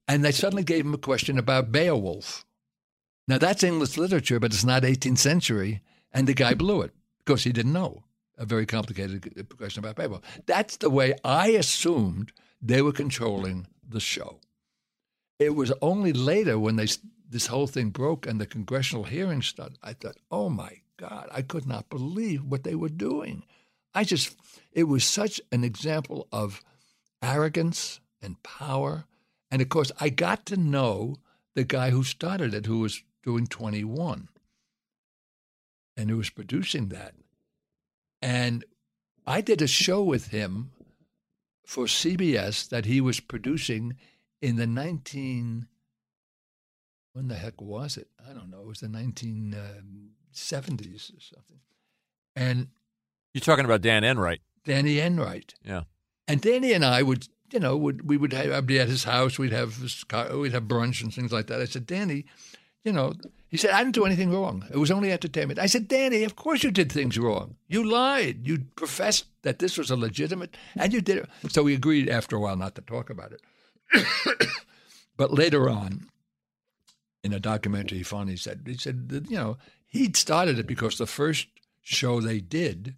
and they suddenly gave him a question about Beowulf. Now, that's English literature, but it's not 18th century, and the guy blew it because he didn't know a very complicated question about Beowulf. That's the way I assumed they were controlling the show. It was only later when this whole thing broke and the congressional hearing started, I thought, oh, my God, I could not believe what they were doing. It was such an example of arrogance and power. And, of course, I got to know the guy who started it, who was doing 21 and who was producing that. And I did a show with him for CBS that he was producing in the when the heck was it? I don't know. It was the 1970s or something. And you're talking about Dan Enright. Danny Enright. Yeah. And Danny and I would be at his house. We'd have brunch and things like that. I said, Danny, he said, I didn't do anything wrong. It was only entertainment. I said, Danny, of course you did things wrong. You lied. You professed that this was illegitimate, and you did it. So we agreed after a while not to talk about it. But later on, in a documentary, he finally said, that, he'd started it because the first show they did,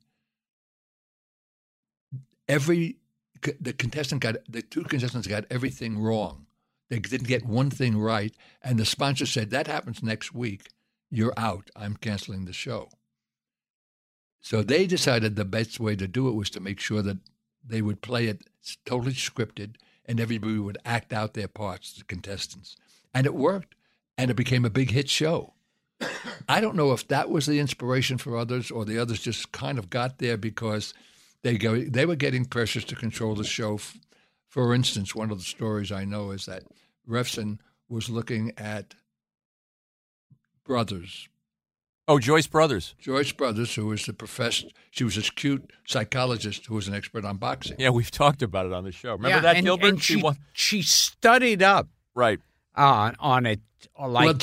the two contestants got everything wrong. They didn't get one thing right, and the sponsor said, that happens next week. You're out. I'm canceling the show. So they decided the best way to do it was to make sure that they would play it totally scripted, and everybody would act out their parts, the contestants. And it worked, and it became a big hit show. I don't know if that was the inspiration for others, or the others just kind of got there because they were getting pressures to control the show. For instance, one of the stories I know is that Refson was looking at Brothers. Oh, Joyce Brothers. Joyce Brothers, who was she was this cute psychologist who was an expert on boxing. Yeah, we've talked about it on the show. Remember that, Gilbert? And she studied up. Right. On it.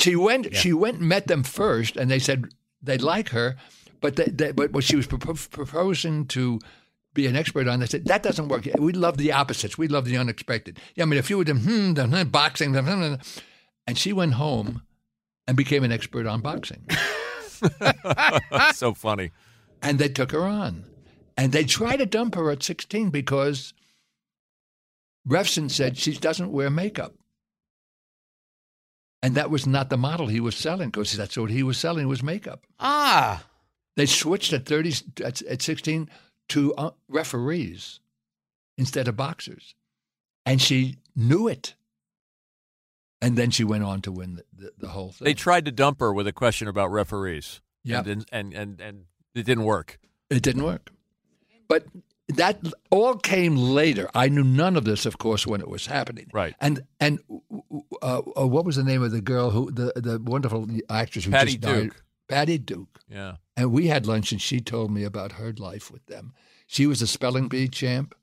She went and met them first, and they said they like her, but what she was proposing to be an expert on, they said, that doesn't work. We love the opposites. We love the unexpected. Yeah, I mean, if you were doing boxing, and she went home and became an expert on boxing. So funny. And they took her on. And they tried to dump her at 16 because Refson said she doesn't wear makeup. And that was not the model he was selling, because that's what he was selling was makeup. Ah. They switched at 16 to referees instead of boxers. And she knew it. And then she went on to win the whole thing. They tried to dump her with a question about referees. Yeah. And it didn't work. It didn't work. But that all came later. I knew none of this, of course, when it was happening. Right. And what was the name of the girl the wonderful actress who Patty just died? Patty Duke. Yeah. And we had lunch, and she told me about her life with them. She was a spelling bee champ,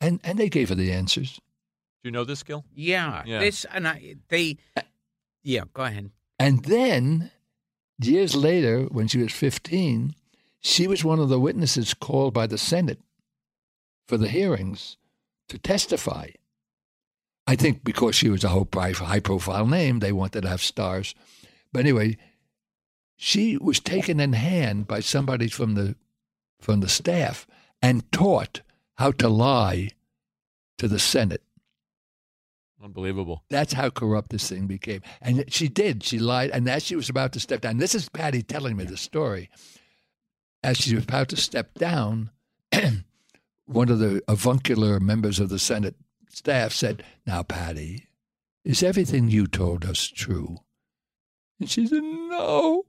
and they gave her the answers. Do you know this, Gil? Yeah. Go ahead. And then, years later, when she was 15, she was one of the witnesses called by the Senate for the hearings to testify. I think because she was a high-profile name, they wanted to have stars. But anyway, she was taken in hand by somebody from the staff and taught how to lie to the Senate. Unbelievable. That's how corrupt this thing became. And she did. She lied. And as she was about to step down, this is Patty telling me the story. As she was about to step down, one of the avuncular members of the Senate staff said, "Now, Patty, is everything you told us true?" And she said, "No."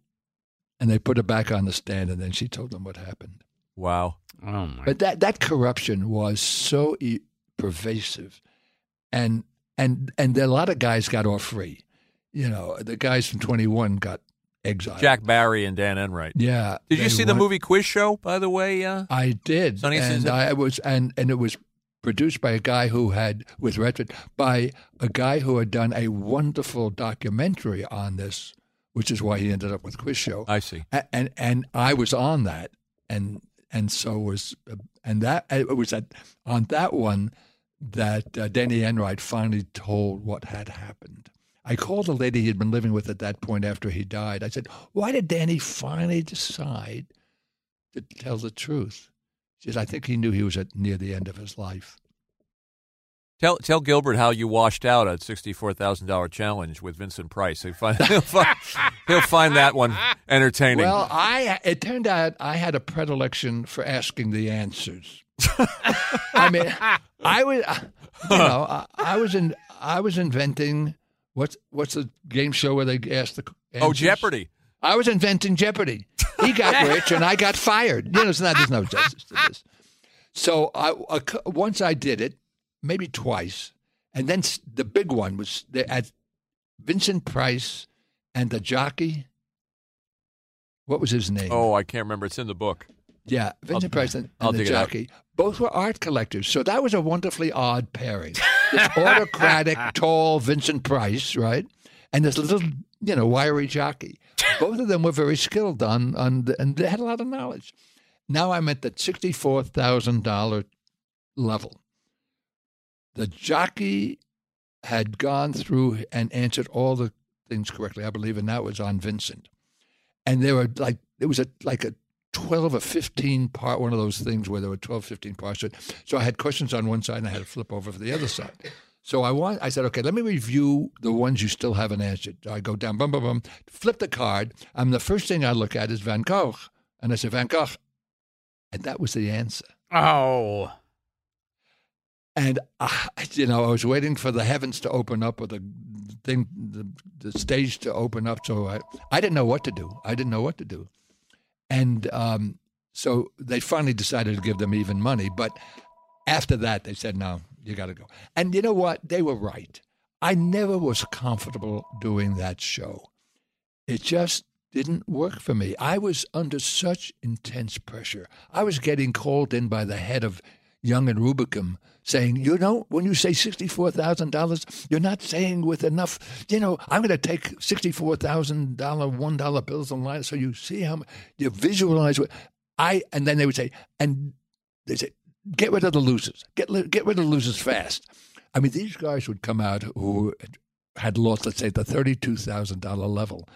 And they put her back on the stand, and then she told them what happened. Wow. Oh my! But that corruption was so pervasive, and a lot of guys got off free. The guys from 21 got exiled. Jack Barry and Dan Enright. Yeah. Did you see the movie Quiz Show, by the way? I did. Sonny Susan? And it was produced by a guy who had done a wonderful documentary on this, which is why he ended up with Quiz Show. I see. And I was on that, and so was, and that it was on that one that Danny Enright finally told what had happened. I called the lady he had been living with at that point after he died. I said, why did Danny finally decide to tell the truth? She said, I think he knew he was at near the end of his life. Tell Gilbert how you washed out at $64,000 Challenge with Vincent Price. He'll find that one entertaining. Well, it turned out I had a predilection for asking the answers. I mean, I was inventing what's the game show where they ask the answers? Oh, Jeopardy. I was inventing Jeopardy. He got rich and I got fired. You know, there's no justice to this. So once I did it, maybe twice, and then the big one was at Vincent Price and the jockey. What was his name? Oh, I can't remember. It's in the book. Yeah, Vincent Price and the jockey. Both were art collectors, so that was a wonderfully odd pairing. This autocratic, tall Vincent Price, right? And this little, wiry jockey. Both of them were very skilled and they had a lot of knowledge. Now I'm at the $64,000 level. The jockey had gone through and answered all the things correctly, I believe, and that was on Vincent. And there was a 12 or 15 part, one of those things where there were 12, 15 parts. So I had questions on one side and I had to flip over for the other side. So I said, okay, let me review the ones you still haven't answered. So I go down, bum, bum, bum, flip the card. The first thing I look at is Van Gogh. And I said, Van Gogh. And that was the answer. Oh. And, I was waiting for the heavens to open up or the stage to open up. So I didn't know what to do. And so they finally decided to give them even money. But after that, they said, no, you got to go. And you know what? They were right. I never was comfortable doing that show. It just didn't work for me. I was under such intense pressure. I was getting called in by the head of Young and Rubicam, saying, when you say $64,000, you're not saying with enough, I'm going to take $64,000 $1 bills online, so you see how much, you visualize what and then they would say, get rid of the losers. Get rid of the losers fast. I mean, these guys would come out who had lost, let's say, the $32,000 level,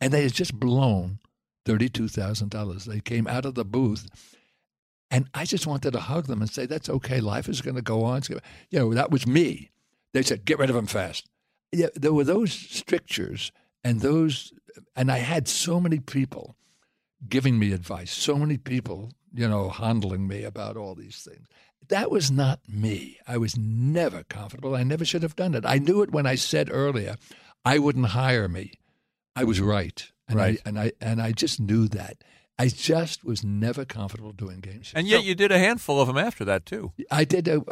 and they had just blown $32,000. They came out of the booth. And I just wanted to hug them and say, that's okay. Life is going to go on. That was me. They said, get rid of them fast. Yeah, there were those strictures and I had so many people giving me advice, so many people, handling me about all these things. That was not me. I was never comfortable. I never should have done it. I knew it when I said earlier, I wouldn't hire me. I was right. And I just knew that. I just was never comfortable doing game shows. And yet you did a handful of them after that, too. I did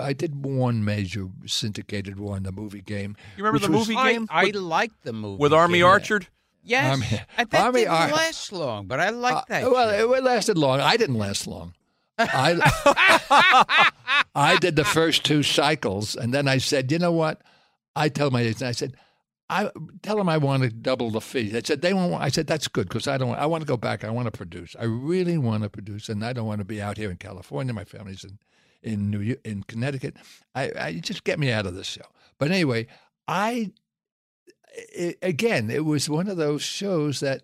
one major syndicated one, The Movie Game. You remember The Movie Game? I liked The Movie Game. With Army Archer? Yes. That didn't last long, but I liked that. Well, it lasted long. I didn't last long. I did the first two cycles, and then I said, you know what? I tell my agent, I said, tell them I want to double the fee. They said, they won't want, I said, that's good because I want to go back. I want to produce. I really want to produce, and I don't want to be out here in California. My family's in New York, in Connecticut. I just get me out of this show. But anyway, it was one of those shows that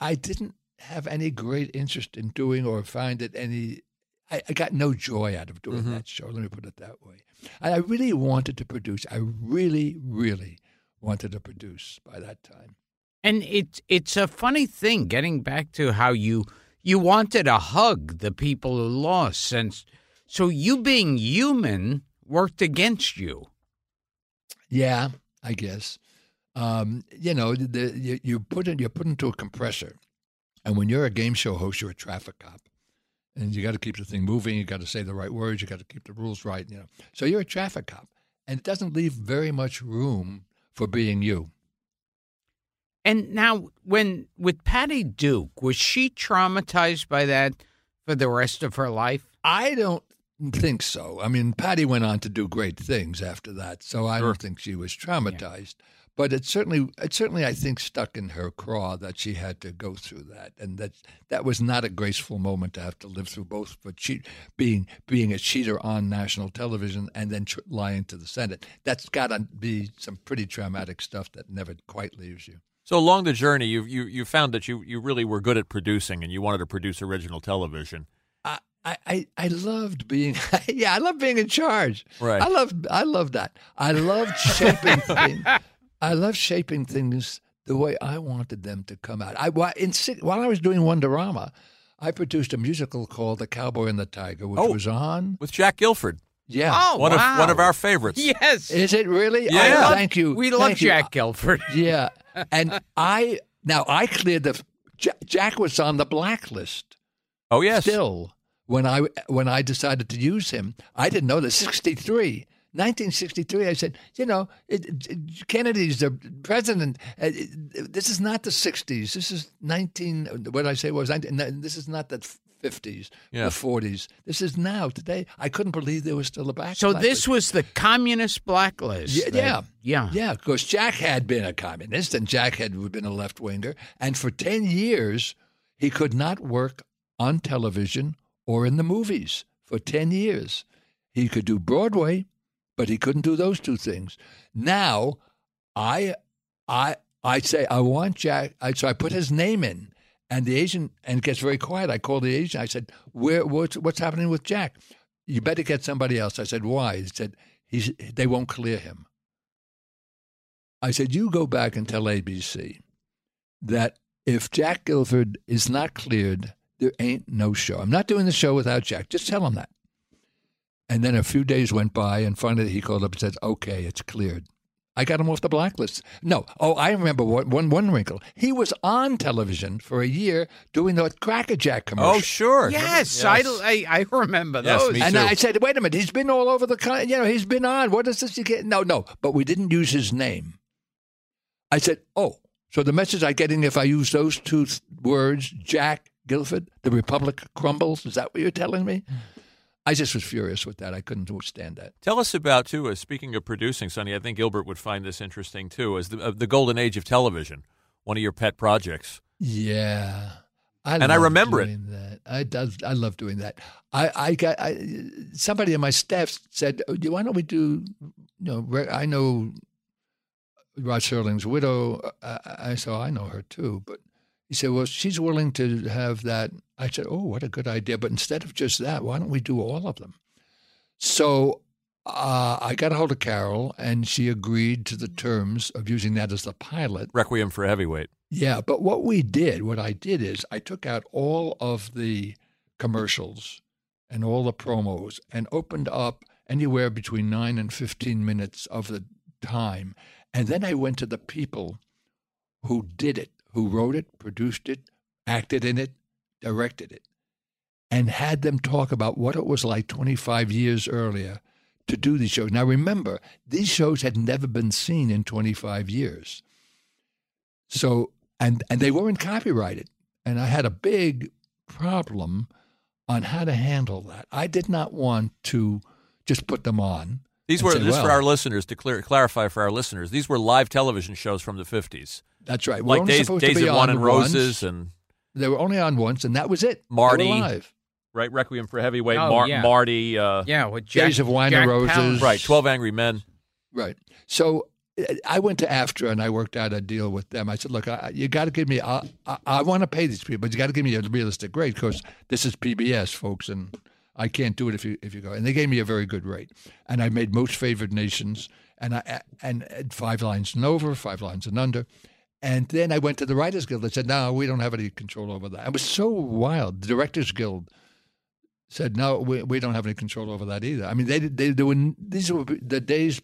I didn't have any great interest in doing or find it any. I got no joy out of doing that show. Let me put it that way. And I really wanted to produce. I really, really wanted to produce by that time. And it's a funny thing, getting back to how you wanted to hug the people who lost. And so you being human worked against you. Yeah, I guess. You're put into a compressor. And when you're a game show host, you're a traffic cop. And you got to keep the thing moving. You got to say the right words. You got to keep the rules right. So you're a traffic cop. And it doesn't leave very much room for being you. And now, with Patty Duke, was she traumatized by that for the rest of her life? I don't think so. I mean, Patty went on to do great things after that, so I don't think she was traumatized. Yeah. But it certainly, I think, stuck in her craw that she had to go through that, and that was not a graceful moment to have to live through, both for being a cheater on national television and then lying to the Senate. That's got to be some pretty traumatic stuff that never quite leaves you. So along the journey, you found that you really were good at producing, and you wanted to produce original television. I loved being I loved being in charge. Right. I loved that. I loved shaping things. I love shaping things the way I wanted them to come out. While I was doing Wonderama, I produced a musical called The Cowboy and the Tiger, which was on... With Jack Gilford. Yeah. Oh, one of our favorites. Yes. Is it really? Yeah. Thank you. We love Jack Gilford. Yeah. And I cleared the... Jack was on the blacklist. Oh, yes. Still, when I decided to use him, I didn't know that 1963... 1963, I said, Kennedy's the president. This is not the 60s. This is 19, this is not the 50s, the 40s. This is now, today. I couldn't believe there was still a blacklist. So this was the communist blacklist. Yeah, of course, Jack had been a communist, and Jack had been a left-winger. And for 10 years, he could not work on television or in the movies. For 10 years. He could do Broadway, but he couldn't do those two things. Now, I say I want Jack. So I put his name in, and the agent, and it gets very quiet. I called the agent. I said, "What's happening with Jack? You better get somebody else." I said, "Why?" He said, "They won't clear him." I said, "You go back and tell ABC that if Jack Gilford is not cleared, there ain't no show. I'm not doing the show without Jack. Just tell him that." And then a few days went by, and finally he called up and said, "Okay, it's cleared." I got him off the blacklist. No. Oh, I remember one wrinkle. He was on television for a year doing the Cracker Jack commercial. Oh, sure. Yes. I remember those. Yes, me too. And I said, wait a minute, he's been all over the country. He's been on. What is this? No. But we didn't use his name. I said, oh, so the message I'm getting if I use those two words, Jack Gilford, the Republic crumbles, is that what you're telling me? I just was furious with that. I couldn't withstand that. Tell us about, too, speaking of producing, Sonny, I think Gilbert would find this interesting, too, as the Golden Age of Television, one of your pet projects. Yeah. I love doing that. Somebody in my staff said, why don't we do, I know Rod Serling's widow, so I know her, too, but he said, well, she's willing to have that. I said, oh, what a good idea. But instead of just that, why don't we do all of them? So I got a hold of Carol, and she agreed to the terms of using that as the pilot. Requiem for a Heavyweight. Yeah, but what I did is I took out all of the commercials and all the promos and opened up anywhere between 9 and 15 minutes of the time. And then I went to the people who did it, who wrote it, produced it, acted in it, directed it, and had them talk about what it was like 25 years earlier to do these shows. Now, remember, these shows had never been seen in 25 years. So, and they weren't copyrighted. And I had a big problem on how to handle that. I did not want to just put them on. These were, just for our listeners, to clarify for our listeners, these were live television shows from the 50s. That's right. Like Days of Wine and Roses. And they were only on once, and that was it. Marty. Live. Right, Requiem for Heavyweight. Oh, yeah. Marty. With Jack, Days of Wine and Roses. Right, 12 Angry Men. Right. So I went to AFTRA, and I worked out a deal with them. I said, look, you got to give me, I want to pay these people, but you got to give me a realistic rate, because this is PBS, folks, and I can't do it if you go. And they gave me a very good rate. And I made Most Favored Nations, and 5 lines and over, 5 lines and under. And then I went to the Writers Guild and said, no, we don't have any control over that. It was so wild. The Directors Guild said, no, we don't have any control over that either. I mean, these were the days.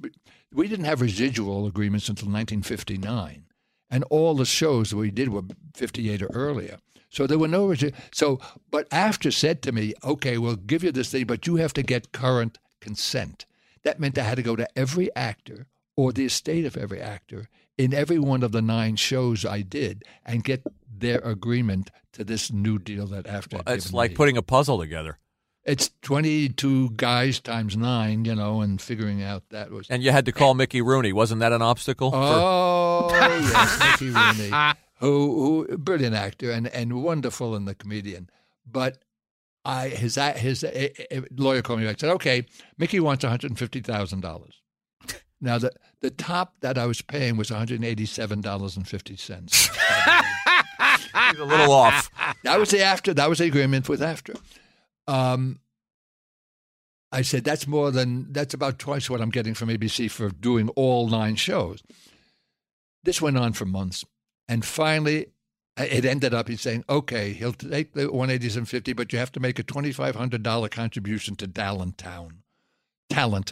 We didn't have residual agreements until 1959. And all the shows that we did were 58 or earlier. So there were no residual. So, but AFTRA said to me, okay, we'll give you this thing, but you have to get current consent. That meant I had to go to every actor or the estate of every actor in every one of the 9 shows I did and get their agreement to this new deal that AFTRA had given me. It's like putting a puzzle together. It's 22 guys times 9, you know, and figuring out that was... And you had to call Mickey Rooney. Wasn't that an obstacle? Oh, yes, Mickey Rooney, who brilliant actor and wonderful in The Comedian. But his lawyer called me back and said, okay, Mickey wants $150,000. Now, the top that I was paying was $187.50. He's a little off. That was the agreement with AFTRA. I said, that's about twice what I'm getting from ABC for doing all 9 shows. This went on for months. And finally, it ended up, he's saying, okay, he'll take the $187.50, but you have to make a $2,500 contribution to Talent Town. Do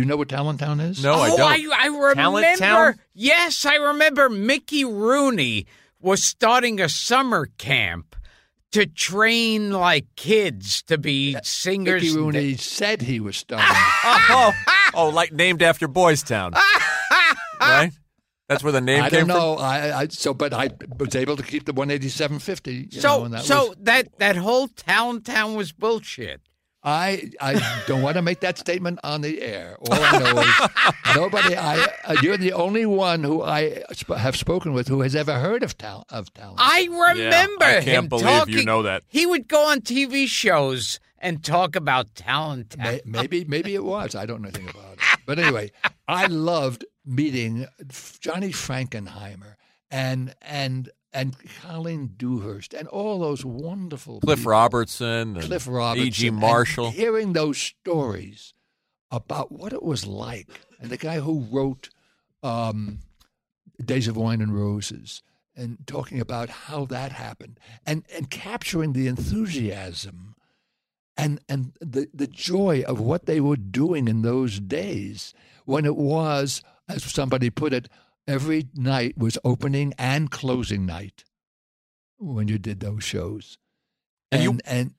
you know what Talent Town is? No, I don't. I remember. Talent Town? Yes, I remember Mickey Rooney was starting a summer camp to train, like, kids to be singers. Mickey Rooney said he was starting. Like named after Boys Town. Right? That's where the name came from? I don't know. But I was able to keep the $187.50. That whole Talent Town was bullshit. I don't want to make that statement on the air. All I know is you're the only one who I have spoken with who has ever heard of talent. I remember him talking. I can't believe talking. You know that. He would go on TV shows and talk about talent. Maybe it was. I don't know anything about it. But anyway, I loved meeting Johnny Frankenheimer and Colleen Dewhurst, and all those wonderful Cliff Robertson, E.G. Marshall. Hearing those stories about what it was like, and the guy who wrote Days of Wine and Roses, and talking about how that happened, and capturing the enthusiasm and the joy of what they were doing in those days, when it was, as somebody put it, every night was opening and closing night when you did those shows. And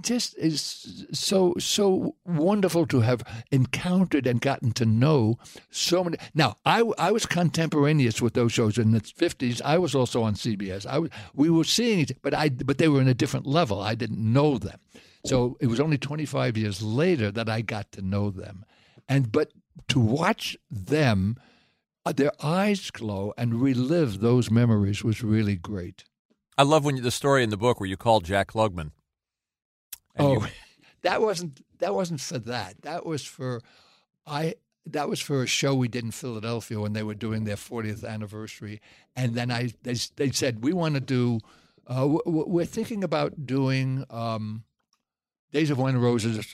just is so wonderful to have encountered and gotten to know so many. Now, I was contemporaneous with those shows in the 50s. I was also on CBS. We were seeing it, but they were in a different level. I didn't know them. So it was only 25 years later that I got to know them. But to watch them... their eyes glow and relive those memories was really great. I love the story in the book where you called Jack Klugman. That wasn't for that. That was for a show we did in Philadelphia when they were doing their 40th anniversary, and then they said we want to do. We're thinking about doing Days of Wine and Roses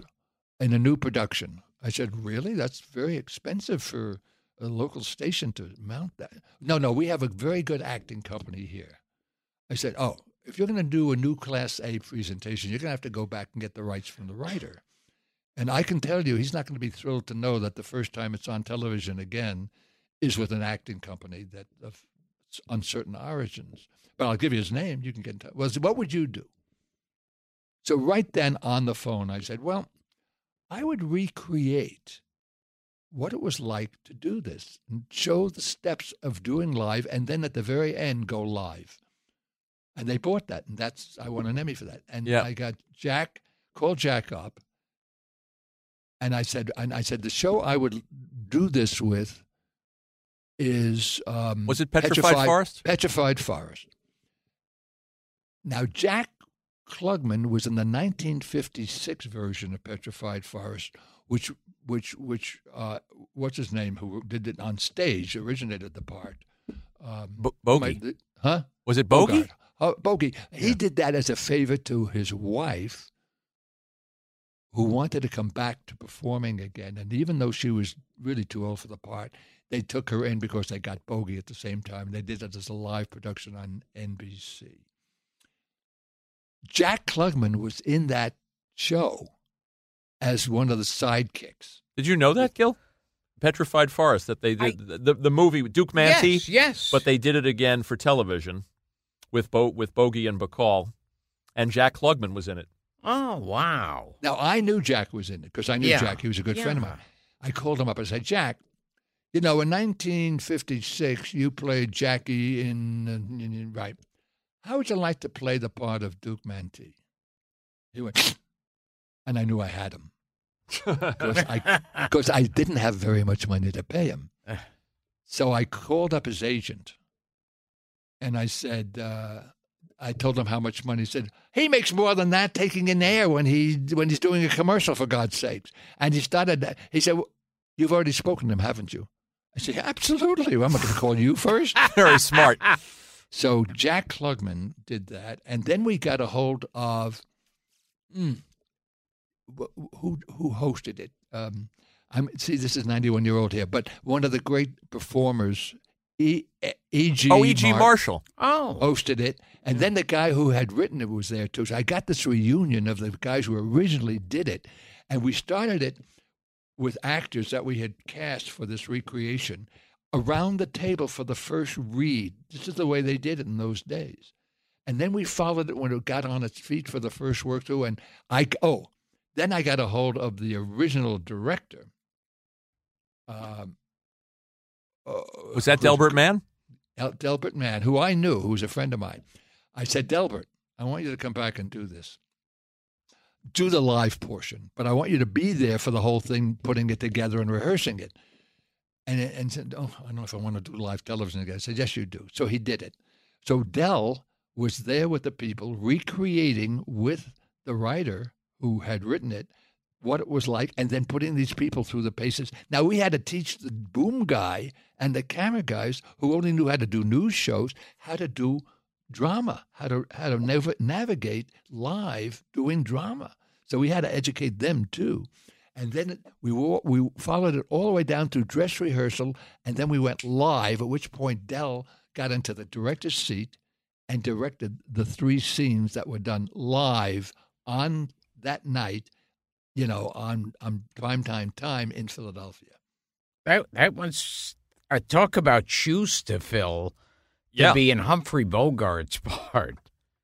in a new production. I said, really? That's very expensive for a local station to mount that. No, we have a very good acting company here. I said, if you're going to do a new Class A presentation, you're going to have to go back and get the rights from the writer. And I can tell you he's not going to be thrilled to know that the first time it's on television again is with an acting company that of uncertain origins. But I'll give you his name. You can get in touch. Well, what would you do? So right then on the phone, I said, well, I would recreate what it was like to do this and show the steps of doing live, and then at the very end go live. And they bought that, and I won an Emmy for that. And yeah. I called Jack up, and I said the show I would do this with is was it Petrified Forest? Petrified Forest. Now Jack Klugman was in the 1956 version of Petrified Forest, which what's his name, who did it on stage, originated the part. Bogey. Was it Bogey? Bogey. Yeah. He did that as a favor to his wife, who wanted to come back to performing again. And even though she was really too old for the part, they took her in because they got Bogey at the same time. They did it as a live production on NBC. Jack Klugman was in that show as one of the sidekicks. Did you know that, Gil? Petrified Forest, that they did the movie with Duke Manty. Yes. But they did it again for television with Bogey and Bacall, and Jack Klugman was in it. Oh, wow. Now, I knew Jack was in it because I knew Jack. He was a good friend of mine. I called him up and said, Jack, you know, in 1956, you played Jackie in right. How would you like to play the part of Duke Manty? He went... and I knew I had him. Because I didn't have very much money to pay him. So I called up his agent, and I said, I told him how much money. He said, he makes more than that taking an air when he's doing a commercial, for God's sakes. And he started that. He said, well, you've already spoken to him, haven't you? I said, absolutely. Well, I'm not going to call you first. Very smart. So Jack Klugman did that. And then we got a hold of, who hosted it? See, this is 91-year-old here, but one of the great performers, E.G. Marshall. Oh. Hosted it. And then the guy who had written it was there, too. So I got this reunion of the guys who originally did it. And we started it with actors that we had cast for this recreation around the table for the first read. This is the way they did it in those days. And then we followed it when it got on its feet for the first work, too. And then I got a hold of the original director. Was that Delbert Mann? Delbert Mann, who I knew, who was a friend of mine. I said, Delbert, I want you to come back and do this. Do the live portion, but I want you to be there for the whole thing, putting it together and rehearsing it. And said, oh, I don't know if I want to do live television again. I said, yes, you do. So he did it. So Del was there with the people, recreating with the writer who had written it, what it was like, and then putting these people through the paces. Now, we had to teach the boom guy and the camera guys, who only knew how to do news shows, how to do drama, how to navigate live doing drama. So we had to educate them, too. And then we followed it all the way down through dress rehearsal, and then we went live, at which point Del got into the director's seat and directed the three scenes that were done live on that night, you know, on prime time in Philadelphia. That one's a talk about shoes to fill. Yeah. To be in Humphrey Bogart's part.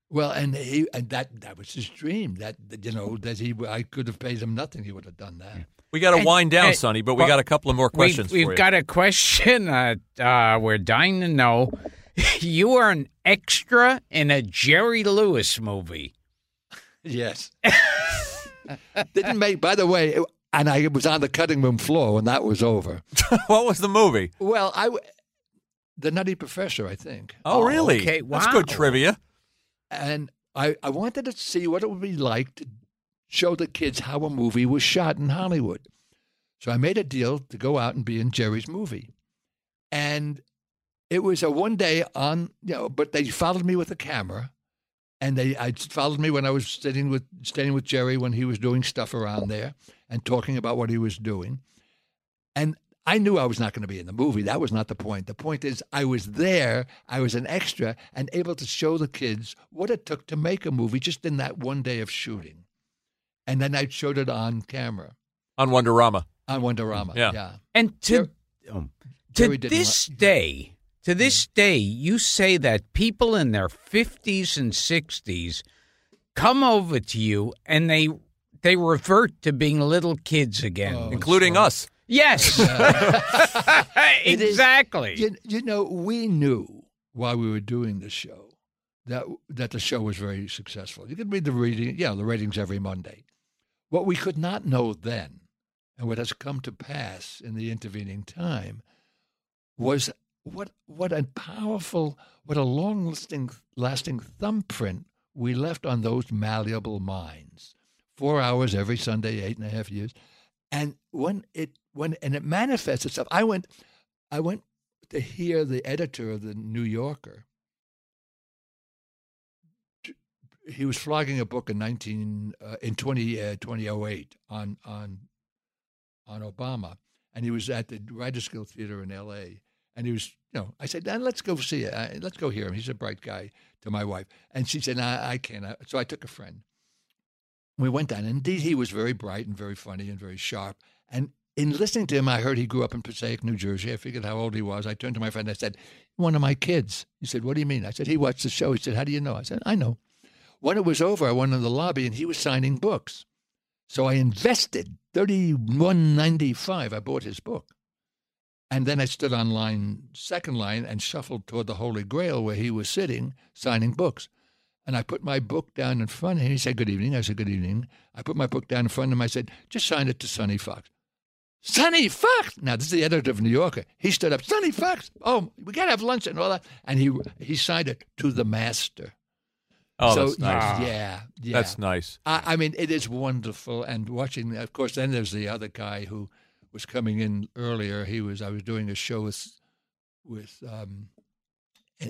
Well, and that was his dream. I could have paid him nothing. He would have done that. We got to wind down, Sonny, but we got a couple of more questions. We've got a question we're dying to know. You were an extra in a Jerry Lewis movie. Yes. Didn't make. By the way, and I was on the cutting room floor when that was over. What was the movie? Well, The Nutty Professor, I think. Oh, really? Okay, wow. That's good trivia. And I wanted to see what it would be like to show the kids how a movie was shot in Hollywood. So I made a deal to go out and be in Jerry's movie. And it was a one day on, you know, but they followed me with a camera. And I followed me when I was standing with Jerry when he was doing stuff around there and talking about what he was doing. And I knew I was not going to be in the movie. That was not the point. The point is I was there, I was an extra, and able to show the kids what it took to make a movie just in that one day of shooting. And then I showed it on camera. On Wonderama. Yeah. And to this day, you say that people in their 50s and 60s come over to you and they revert to being little kids again. Oh, including us. Yes, exactly. We knew while we were doing the show that the show was very successful. You could read the ratings every Monday. What we could not know then, and what has come to pass in the intervening time, was what a long-lasting thumbprint we left on those malleable minds. 4 hours every Sunday, 8.5 years, and when it manifests itself. I went to hear the editor of the New Yorker. He was flogging a book in 2008 on Obama, and he was at the Writers Guild Theater in L.A. And he was, I said, let's go see it. Let's go hear him. He's a bright guy, to my wife, and she said, nah, I can't. So I took a friend. We went down, and indeed he was very bright and very funny and very sharp. And in listening to him, I heard he grew up in Passaic, New Jersey. I figured how old he was. I turned to my friend. I said, one of my kids. He said, what do you mean? I said, he watched the show. He said, how do you know? I said, I know. When it was over, I went in the lobby, and he was signing books. So I invested $31.95. I bought his book. And then I stood on second line, and shuffled toward the Holy Grail where he was sitting, signing books. And I put my book down in front of him. He said, good evening. I said, good evening. I put my book down in front of him. I said, just sign it to Sonny Fox. Sonny Fox! Now, this is the editor of New Yorker. He stood up, Sonny Fox! Oh, we got to have lunch and all that. And he signed it to the master. Oh, so, that's nice. Yeah. That's nice. I mean, it is wonderful. And watching, of course, then there's the other guy who was coming in earlier. I was doing a show with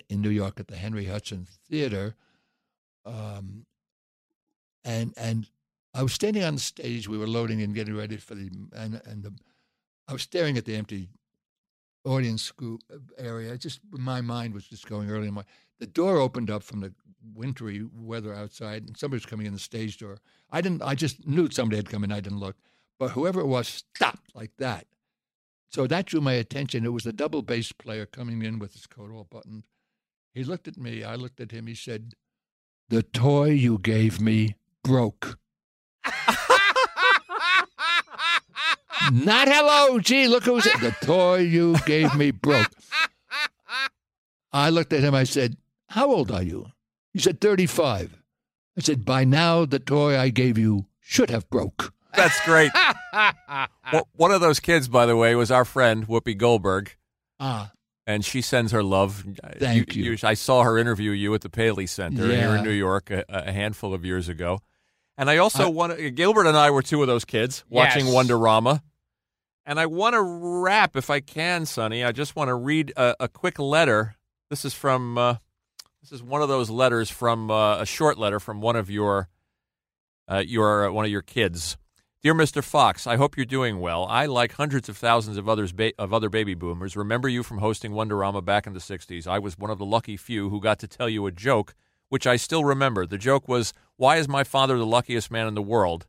in New York at the Henry Hudson Theater. And I was standing on the stage. We were loading and getting ready for I was staring at the empty audience area. Just my mind was just going early in my. The door opened up from the wintry weather outside, and somebody was coming in the stage door. I just knew somebody had come in. I didn't look, but whoever it was stopped like that. So that drew my attention. It was the double bass player coming in with his coat all buttoned. He looked at me. I looked at him. He said, "The toy you gave me broke." Not hello, gee, look who's it. The toy you gave me broke. I looked at him. I said, "How old are you?" He said, 35. I said, "By now, the toy I gave you should have broke." That's great. Well, one of those kids, by the way, was our friend, Whoopi Goldberg. And she sends her love. Thank you. I saw her interview you at the Paley Center here in New York a handful of years ago. And I also Gilbert and I were two of those kids watching Wonderama. And I want to wrap, if I can, Sonny. I just want to read a quick letter. This is one of those letters from a short letter from one of your kids. Dear Mr. Fox, I hope you're doing well. I, like hundreds of thousands of other baby boomers, remember you from hosting Wonderama back in the 60s. I was one of the lucky few who got to tell you a joke, which I still remember. The joke was, why is my father the luckiest man in the world?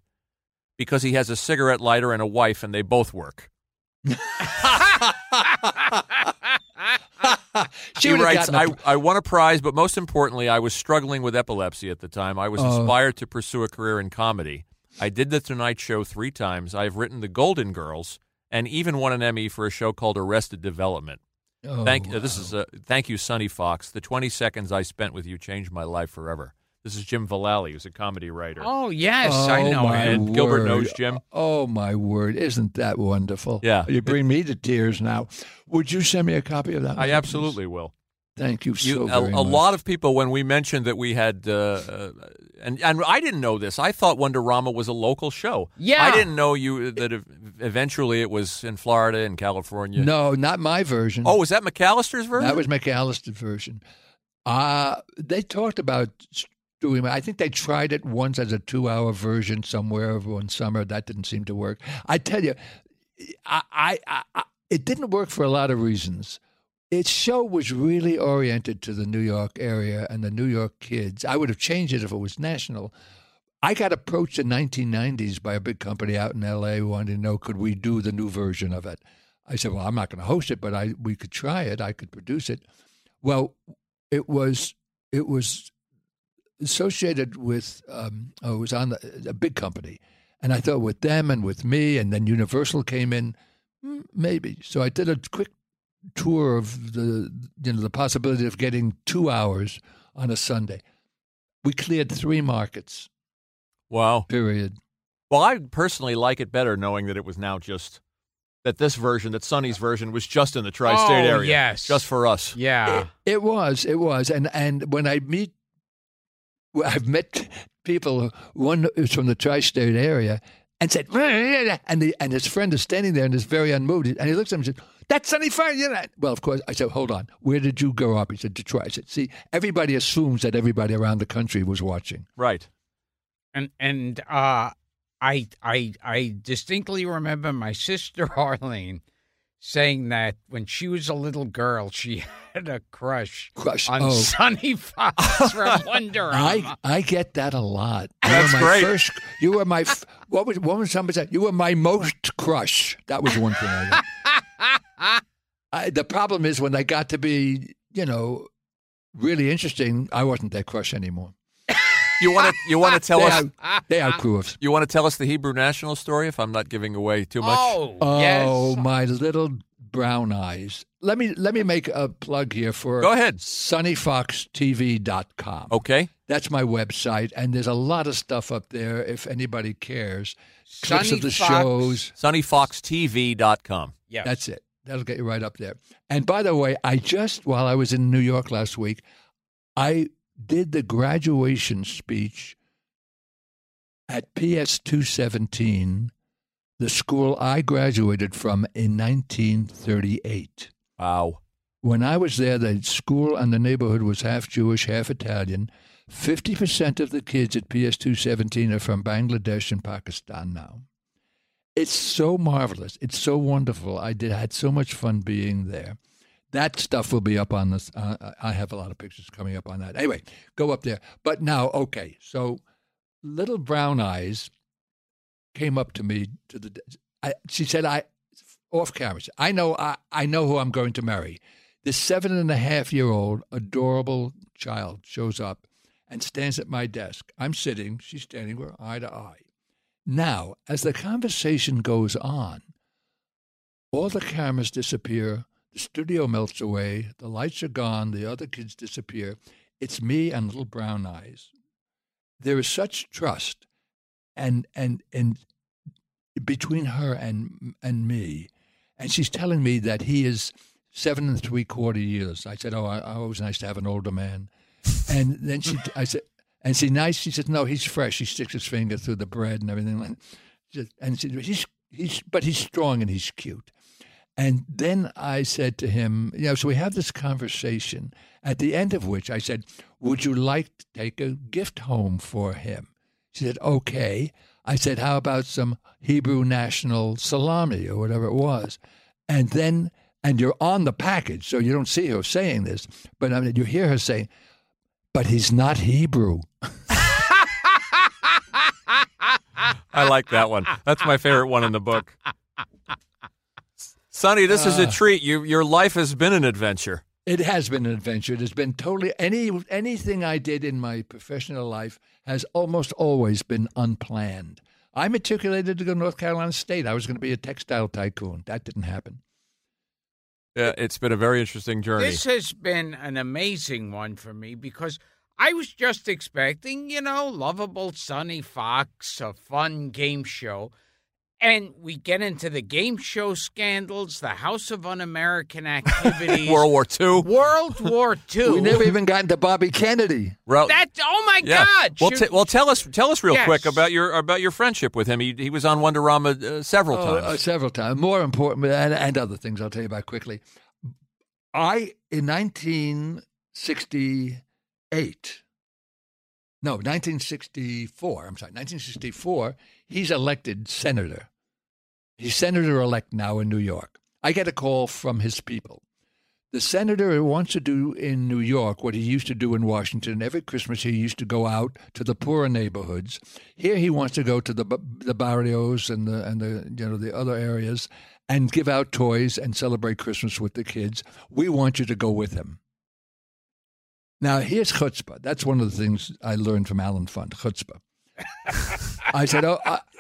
Because he has a cigarette lighter and a wife, and they both work. She writes, I won a prize, but most importantly, I was struggling with epilepsy at the time. I was inspired to pursue a career in comedy. I did The Tonight Show 3 times. I have written The Golden Girls and even won an Emmy for a show called Arrested Development. Thank you, Sonny Fox. The 20 seconds I spent with you changed my life forever. This is Jim Vallely, who's a comedy writer. Oh, yes, I know. And Gilbert knows Jim. Oh, my word. Isn't that wonderful? Yeah. You bring me to tears now. Would you send me a copy of that? I absolutely will. Thank you so very much. A lot of people, when we mentioned that we had, and I didn't know this. I thought Wonderama was a local show. Yeah. I didn't know that eventually it was in Florida and California. No, not my version. Oh, was that McAllister's version? That was McAllister's version. They talked about doing, I think they tried it once as a 2-hour version somewhere one summer. That didn't seem to work. I tell you, it didn't work for a lot of reasons. Its show was really oriented to the New York area and the New York kids. I would have changed it if it was national. I got approached in 1990s by a big company out in L.A. wanting to know, could we do the new version of it? I said, well, I'm not going to host it, but we could try it. I could produce it. Well, it was associated with it was on a big company. And I thought with them and with me, and then Universal came in, maybe. So I did a quick tour of the possibility of getting 2 hours on a Sunday. We cleared 3 markets. Wow. Period. Well, I personally like it better knowing that it was now just that this version, that Sonny's version, was just in the tri-state area. Yes. Just for us. Yeah. It was. And when I've met people, one is from the tri-state area, and said, and his friend is standing there and is very unmoved. And he looks at him and says, that's Sonny Fox. Well, of course, I said, hold on. Where did you grow up? He said, Detroit. I said, see, everybody assumes that everybody around the country was watching. Right. And I distinctly remember my sister Arlene saying that when she was a little girl, she had a crush on Sonny Fox from Wonderama. I get that a lot. That's great. You were my, what was somebody said? You were my most crush. That was one thing I did. The problem is when I got to be, really interesting, I wasn't their crush anymore. You want to tell us? They outgrew us. You want to tell us the Hebrew National story? If I'm not giving away too much. Oh yes. My little brown eyes. Let me make a plug here for Go ahead. SonnyFoxTV.com. Okay. That's my website, and there's a lot of stuff up there if anybody cares. Clips of the shows. SonnyFoxTV.com. Yeah. That's it. That'll get you right up there. And by the way, I just, while I was in New York last week, I did the graduation speech at PS 217, the school I graduated from in 1938. Wow. When I was there, the school and the neighborhood was half Jewish, half Italian. 50% of the kids at PS 217 are from Bangladesh and Pakistan now. It's so marvelous. It's so wonderful. I had so much fun being there. That stuff will be up on this. I have a lot of pictures coming up on that. Anyway, go up there. But now, okay, so Little Brown Eyes came up to me. She said, off camera, I know who I'm going to marry. This 7.5-year-old adorable child shows up and stands at my desk. I'm sitting. She's standing. We're eye to eye. Now, as the conversation goes on, all the cameras disappear, the studio melts away, the lights are gone, the other kids disappear. It's me and Little Brown Eyes. There is such trust and between her and me. And she's telling me that he is 7 3/4 years. I said, oh, I always nice to have an older man. And then I said, and she nice. She said, "No, he's fresh." He sticks his finger through the bread and everything like that. And she said, but he's strong and he's cute. And then I said to him, so we have this conversation. At the end of which I said, "Would you like to take a gift home for him?" She said, "Okay." I said, "How about some Hebrew national salami or whatever it was?" And then, and you're on the package, so you don't see her saying this, but I mean, you hear her saying, "But he's not Hebrew." I like that one. That's my favorite one in the book. Sonny, this is a treat. Your life has been an adventure. It has been an adventure. It has been totally anything I did in my professional life has almost always been unplanned. I matriculated to go to North Carolina State. I was going to be a textile tycoon. That didn't happen. Yeah, it's been a very interesting journey. This has been an amazing one for me because I was just expecting, lovable Sonny Fox, a fun game show. And we get into the game show scandals, the House of Un-American Activities. World War II. We never even got into Bobby Kennedy. Oh, my God. Well, well, tell us real quick about your friendship with him. He was on Wonderama several times. Several times. More important, and other things I'll tell you about quickly. In 1964, he's elected senator. He's senator-elect now in New York. I get a call from his people. The senator wants to do in New York what he used to do in Washington. Every Christmas he used to go out to the poorer neighborhoods. Here he wants to go to the barrios and the other areas and give out toys and celebrate Christmas with the kids. We want you to go with him. Now, here's chutzpah. That's one of the things I learned from Alan Funt, chutzpah. I said,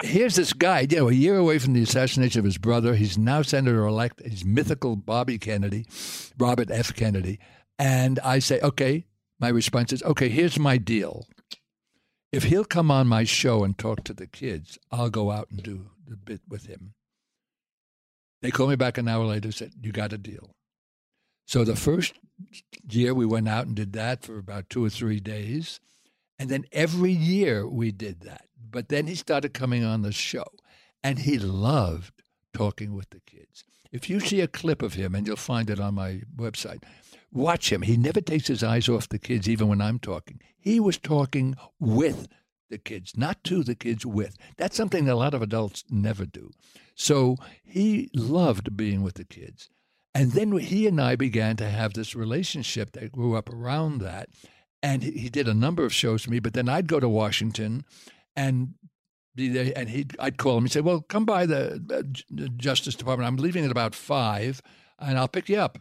here's this guy, a year away from the assassination of his brother. He's now senator-elect. He's mythical Bobby Kennedy, Robert F. Kennedy. And I say, okay, my response is, okay, here's my deal. If he'll come on my show and talk to the kids, I'll go out and do the bit with him. They called me back an hour later and said, you got a deal. So the first year we went out and did that for about 2 or 3 days. And then every year we did that. But then he started coming on the show. And he loved talking with the kids. If you see a clip of him, and you'll find it on my website, watch him. He never takes his eyes off the kids, even when I'm talking. He was talking with the kids, not to the kids, with. That's something a lot of adults never do. So he loved being with the kids. And then he and I began to have this relationship that grew up around that. And he did a number of shows for me, but then I'd go to Washington and be there, and I'd call him and say, well, come by the Justice Department. I'm leaving at about 5, and I'll pick you up.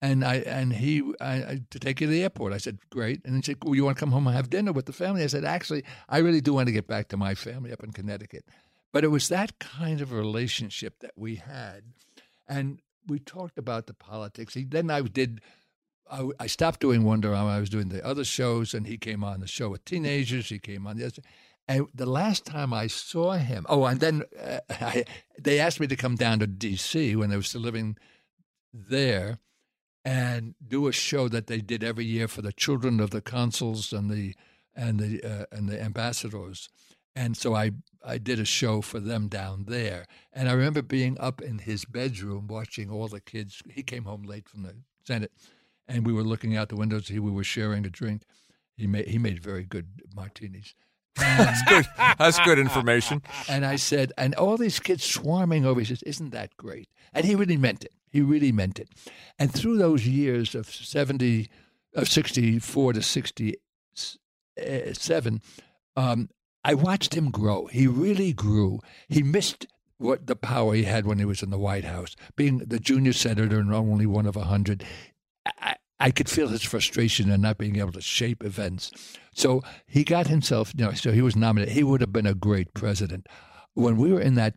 And to take you to the airport. I said, great. And he said, well, you want to come home and have dinner with the family? I said, actually, I really do want to get back to my family up in Connecticut. But it was that kind of relationship that we had. And we talked about the politics. I stopped doing Wonderama. I was doing the other shows, and he came on the show with teenagers. He came on the other. And the last time I saw him, they asked me to come down to D.C. when I was still living there and do a show that they did every year for the children of the consuls and the ambassadors. And so I did a show for them down there. And I remember being up in his bedroom watching all the kids. He came home late from the Senate, and we were looking out the windows. We were sharing a drink. He made very good martinis. That's good. That's good information. And I said, and all these kids swarming over. He says, "Isn't that great?" And he really meant it. He really meant it. And through those years of 64 to 67, I watched him grow. He really grew. He missed what the power he had when he was in the White House, being the junior senator and only one of 100. I could feel his frustration in not being able to shape events. So he got himself, so he was nominated. He would have been a great president. When we were in that,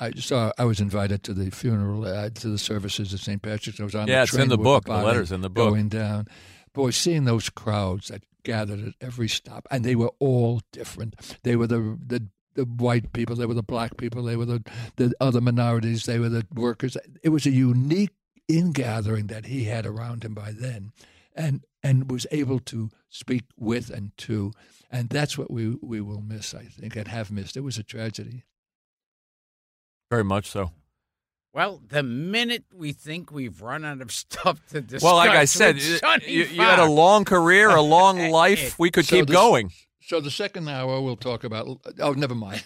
I was invited to the funeral, to the services of St. Patrick's. I was on the train. Yeah, it's in the book. The letter's in the book. Going down. Boy, seeing those crowds that gathered at every stop, and they were all different. They were the white people. They were the black people. They were the other minorities. They were the workers. It was a unique ingathering that he had around him by then, and was able to speak with and to, and that's what we will miss, I think, and have missed. It was a tragedy. Very much so. Well, the minute we think we've run out of stuff to discuss, well, like I said, you had a long career, a long life. We could keep going. So the second hour we'll talk about. Oh, never mind.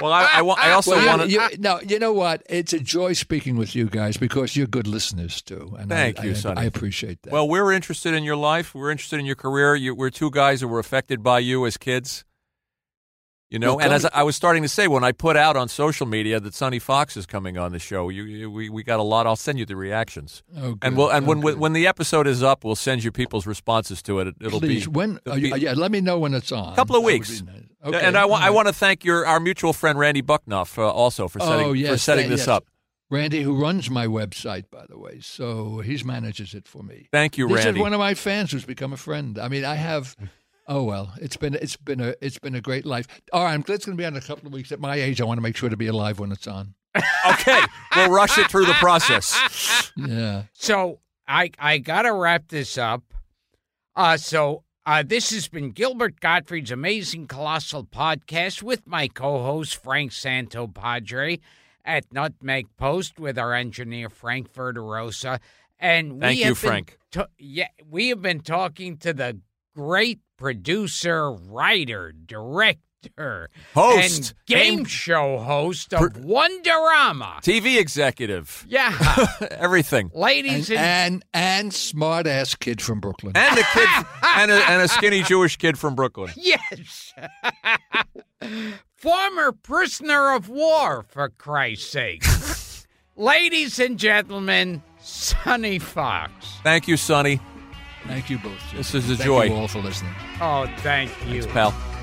Well, I also want to. No, you know what? It's a joy speaking with you guys because you're good listeners too. And Thank you, Sonny. I appreciate that. Well, we're interested in your life. We're interested in your career. We're two guys who were affected by you as kids. You know, well, and as I was starting to say, when I put out on social media that Sonny Fox is coming on the show, we got a lot. I'll send you the reactions. Oh, good. And when the episode is up, we'll send you people's responses to it. Let me know when it's on. A couple of weeks. Nice. Okay. And I want to thank our mutual friend Randy Bucknoff also for setting this up. Randy, who runs my website, by the way, so he manages it for me. Thank you, Randy. This is one of my fans who's become a friend. I mean, I have. Oh well, it's been a great life. All right, it's going to be on in a couple of weeks. At my age, I want to make sure to be alive when it's on. Okay, we'll rush it through the process. Yeah. So I got to wrap this up. So this has been Gilbert Gottfried's Amazing Colossal Podcast with my co-host Frank Santopadre at Nutmeg Post with our engineer Frank Verderosa, and thank you, Frank. We have been talking to the great producer, writer, director, host, and game show host of Wonderama, TV executive, yeah, everything, ladies, and smart ass kid from Brooklyn, and a kid and a skinny Jewish kid from Brooklyn, yes, former prisoner of war, for Christ's sake, ladies and gentlemen, Sonny Fox. Thank you, Sonny. Thank you both. This is a joy. Thank you all for listening. Oh, thank you. Thanks, pal.